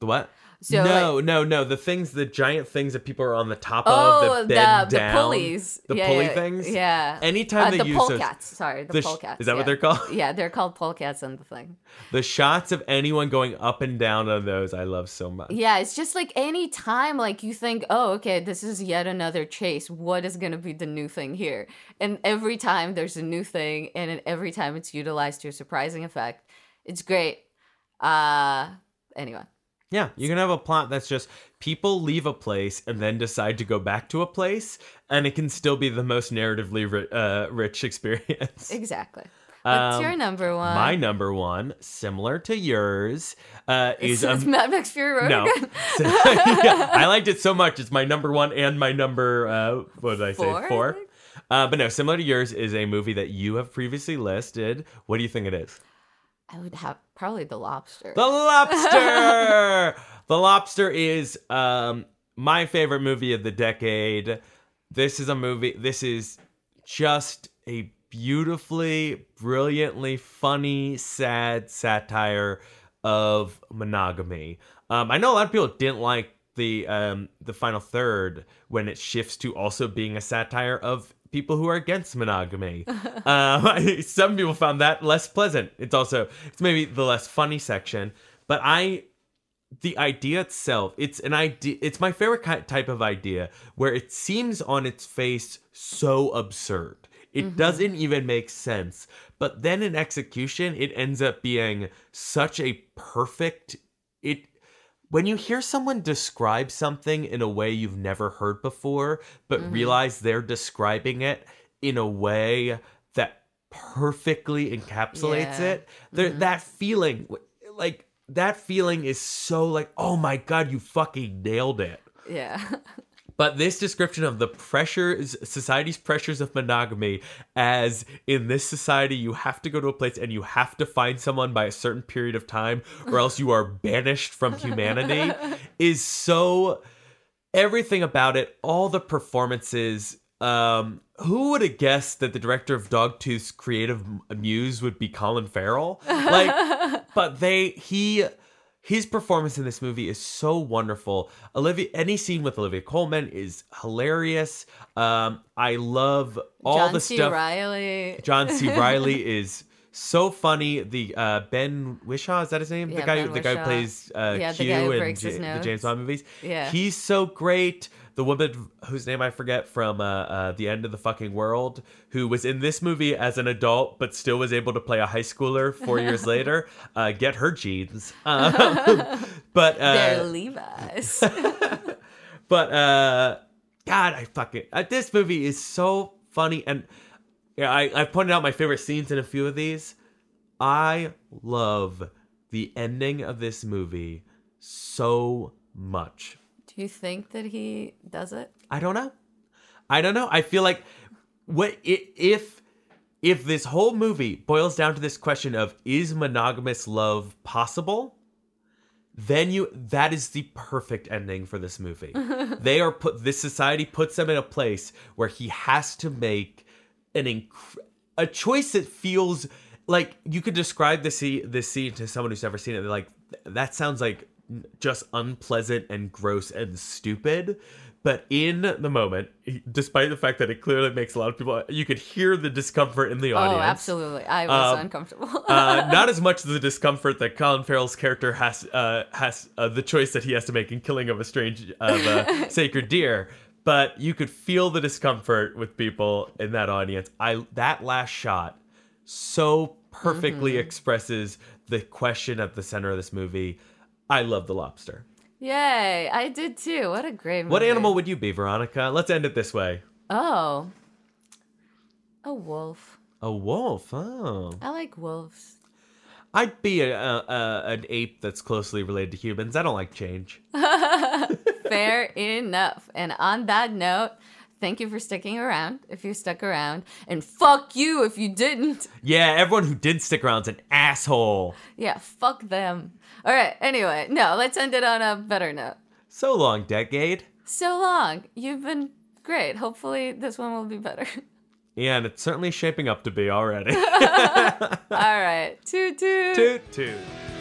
The what? So no. The giant things that people are on the top of that bend down. The pulleys. The pulley things? Yeah. Anytime they use those. The pole cats. Is that what they're called? Yeah, they're called pole cats on the thing. The shots of anyone going up and down on those, I love so much. Yeah, it's just like any time like you think, oh, okay, this is yet another chase. What is going to be the new thing here? And every time there's a new thing, and every time it's utilized to a surprising effect. It's great. Anyway. Yeah, you're going to have a plot that's just people leave a place and then decide to go back to a place, and it can still be the most narratively rich experience. Exactly. What's your number one? My number one, similar to yours, is Mad Max Fury Road again? Yeah, I liked it so much. It's my number one and my number, four? But no, similar to yours is a movie that you have previously listed. What do you think it is? I would have probably The Lobster. The Lobster! The Lobster is my favorite movie of the decade. This is just a beautifully, brilliantly funny, sad satire of monogamy. I know a lot of people didn't like the final third when it shifts to also being a satire of people who are against monogamy. Some people found that less pleasant. It's maybe the less funny section, but the idea itself, it's an idea. It's my favorite type of idea where it seems on its face so absurd. It doesn't even make sense, but then in execution, it ends up being such a perfect. When you hear someone describe something in a way you've never heard before, but realize they're describing it in a way that perfectly encapsulates it, that feeling is so like, oh my God, you fucking nailed it. Yeah. But this description of the pressures, society's pressures of monogamy, as in this society, you have to go to a place and you have to find someone by a certain period of time or else you are banished from humanity, is so, everything about it, all the performances. Who would have guessed that the director of Dogtooth's creative muse would be Colin Farrell? His performance in this movie is so wonderful. Any scene with Olivia Colman is hilarious. I love all the stuff. John C. Reilly is so funny. The Ben Whishaw, is that his name? Yeah, the guy who plays Q in the James Bond movies. Yeah. He's so great. The woman whose name I forget from The End of the Fucking World, who was in this movie as an adult but still was able to play a high schooler 4 years later, get her jeans. But they're Levi's. But God, this movie is so funny, and I pointed out my favorite scenes in a few of these. I love the ending of this movie so much. Do you think that he does it? I don't know. I feel like if this whole movie boils down to this question of is monogamous love possible, then that is the perfect ending for this movie. This society puts them in a place where he has to make a choice that feels like you could describe this scene to someone who's never seen it. They're like, that sounds like just unpleasant and gross and stupid, but in the moment, despite the fact that it clearly makes a lot of people, you could hear the discomfort in the audience. Oh, absolutely. I was uncomfortable. Not as much the discomfort that Colin Farrell's character has the choice that he has to make in killing of a sacred deer, but you could feel the discomfort with people in that audience. That last shot so perfectly expresses the question at the center of this movie. I love The Lobster. Yay, I did too. What a great movie. What animal would you be, Veronica? Let's end it this way. Oh. A wolf. A wolf, oh. I like wolves. I'd be an ape that's closely related to humans. I don't like change. Fair enough. And on that note, thank you for sticking around, if you stuck around. And fuck you if you didn't. Yeah, everyone who did stick around's an asshole. Yeah, fuck them. All right, anyway, no, let's end it on a better note. So long, decade. So long. You've been great. Hopefully this one will be better. Yeah, and it's certainly shaping up to be already. All right. Toot, toot. Toot, toot.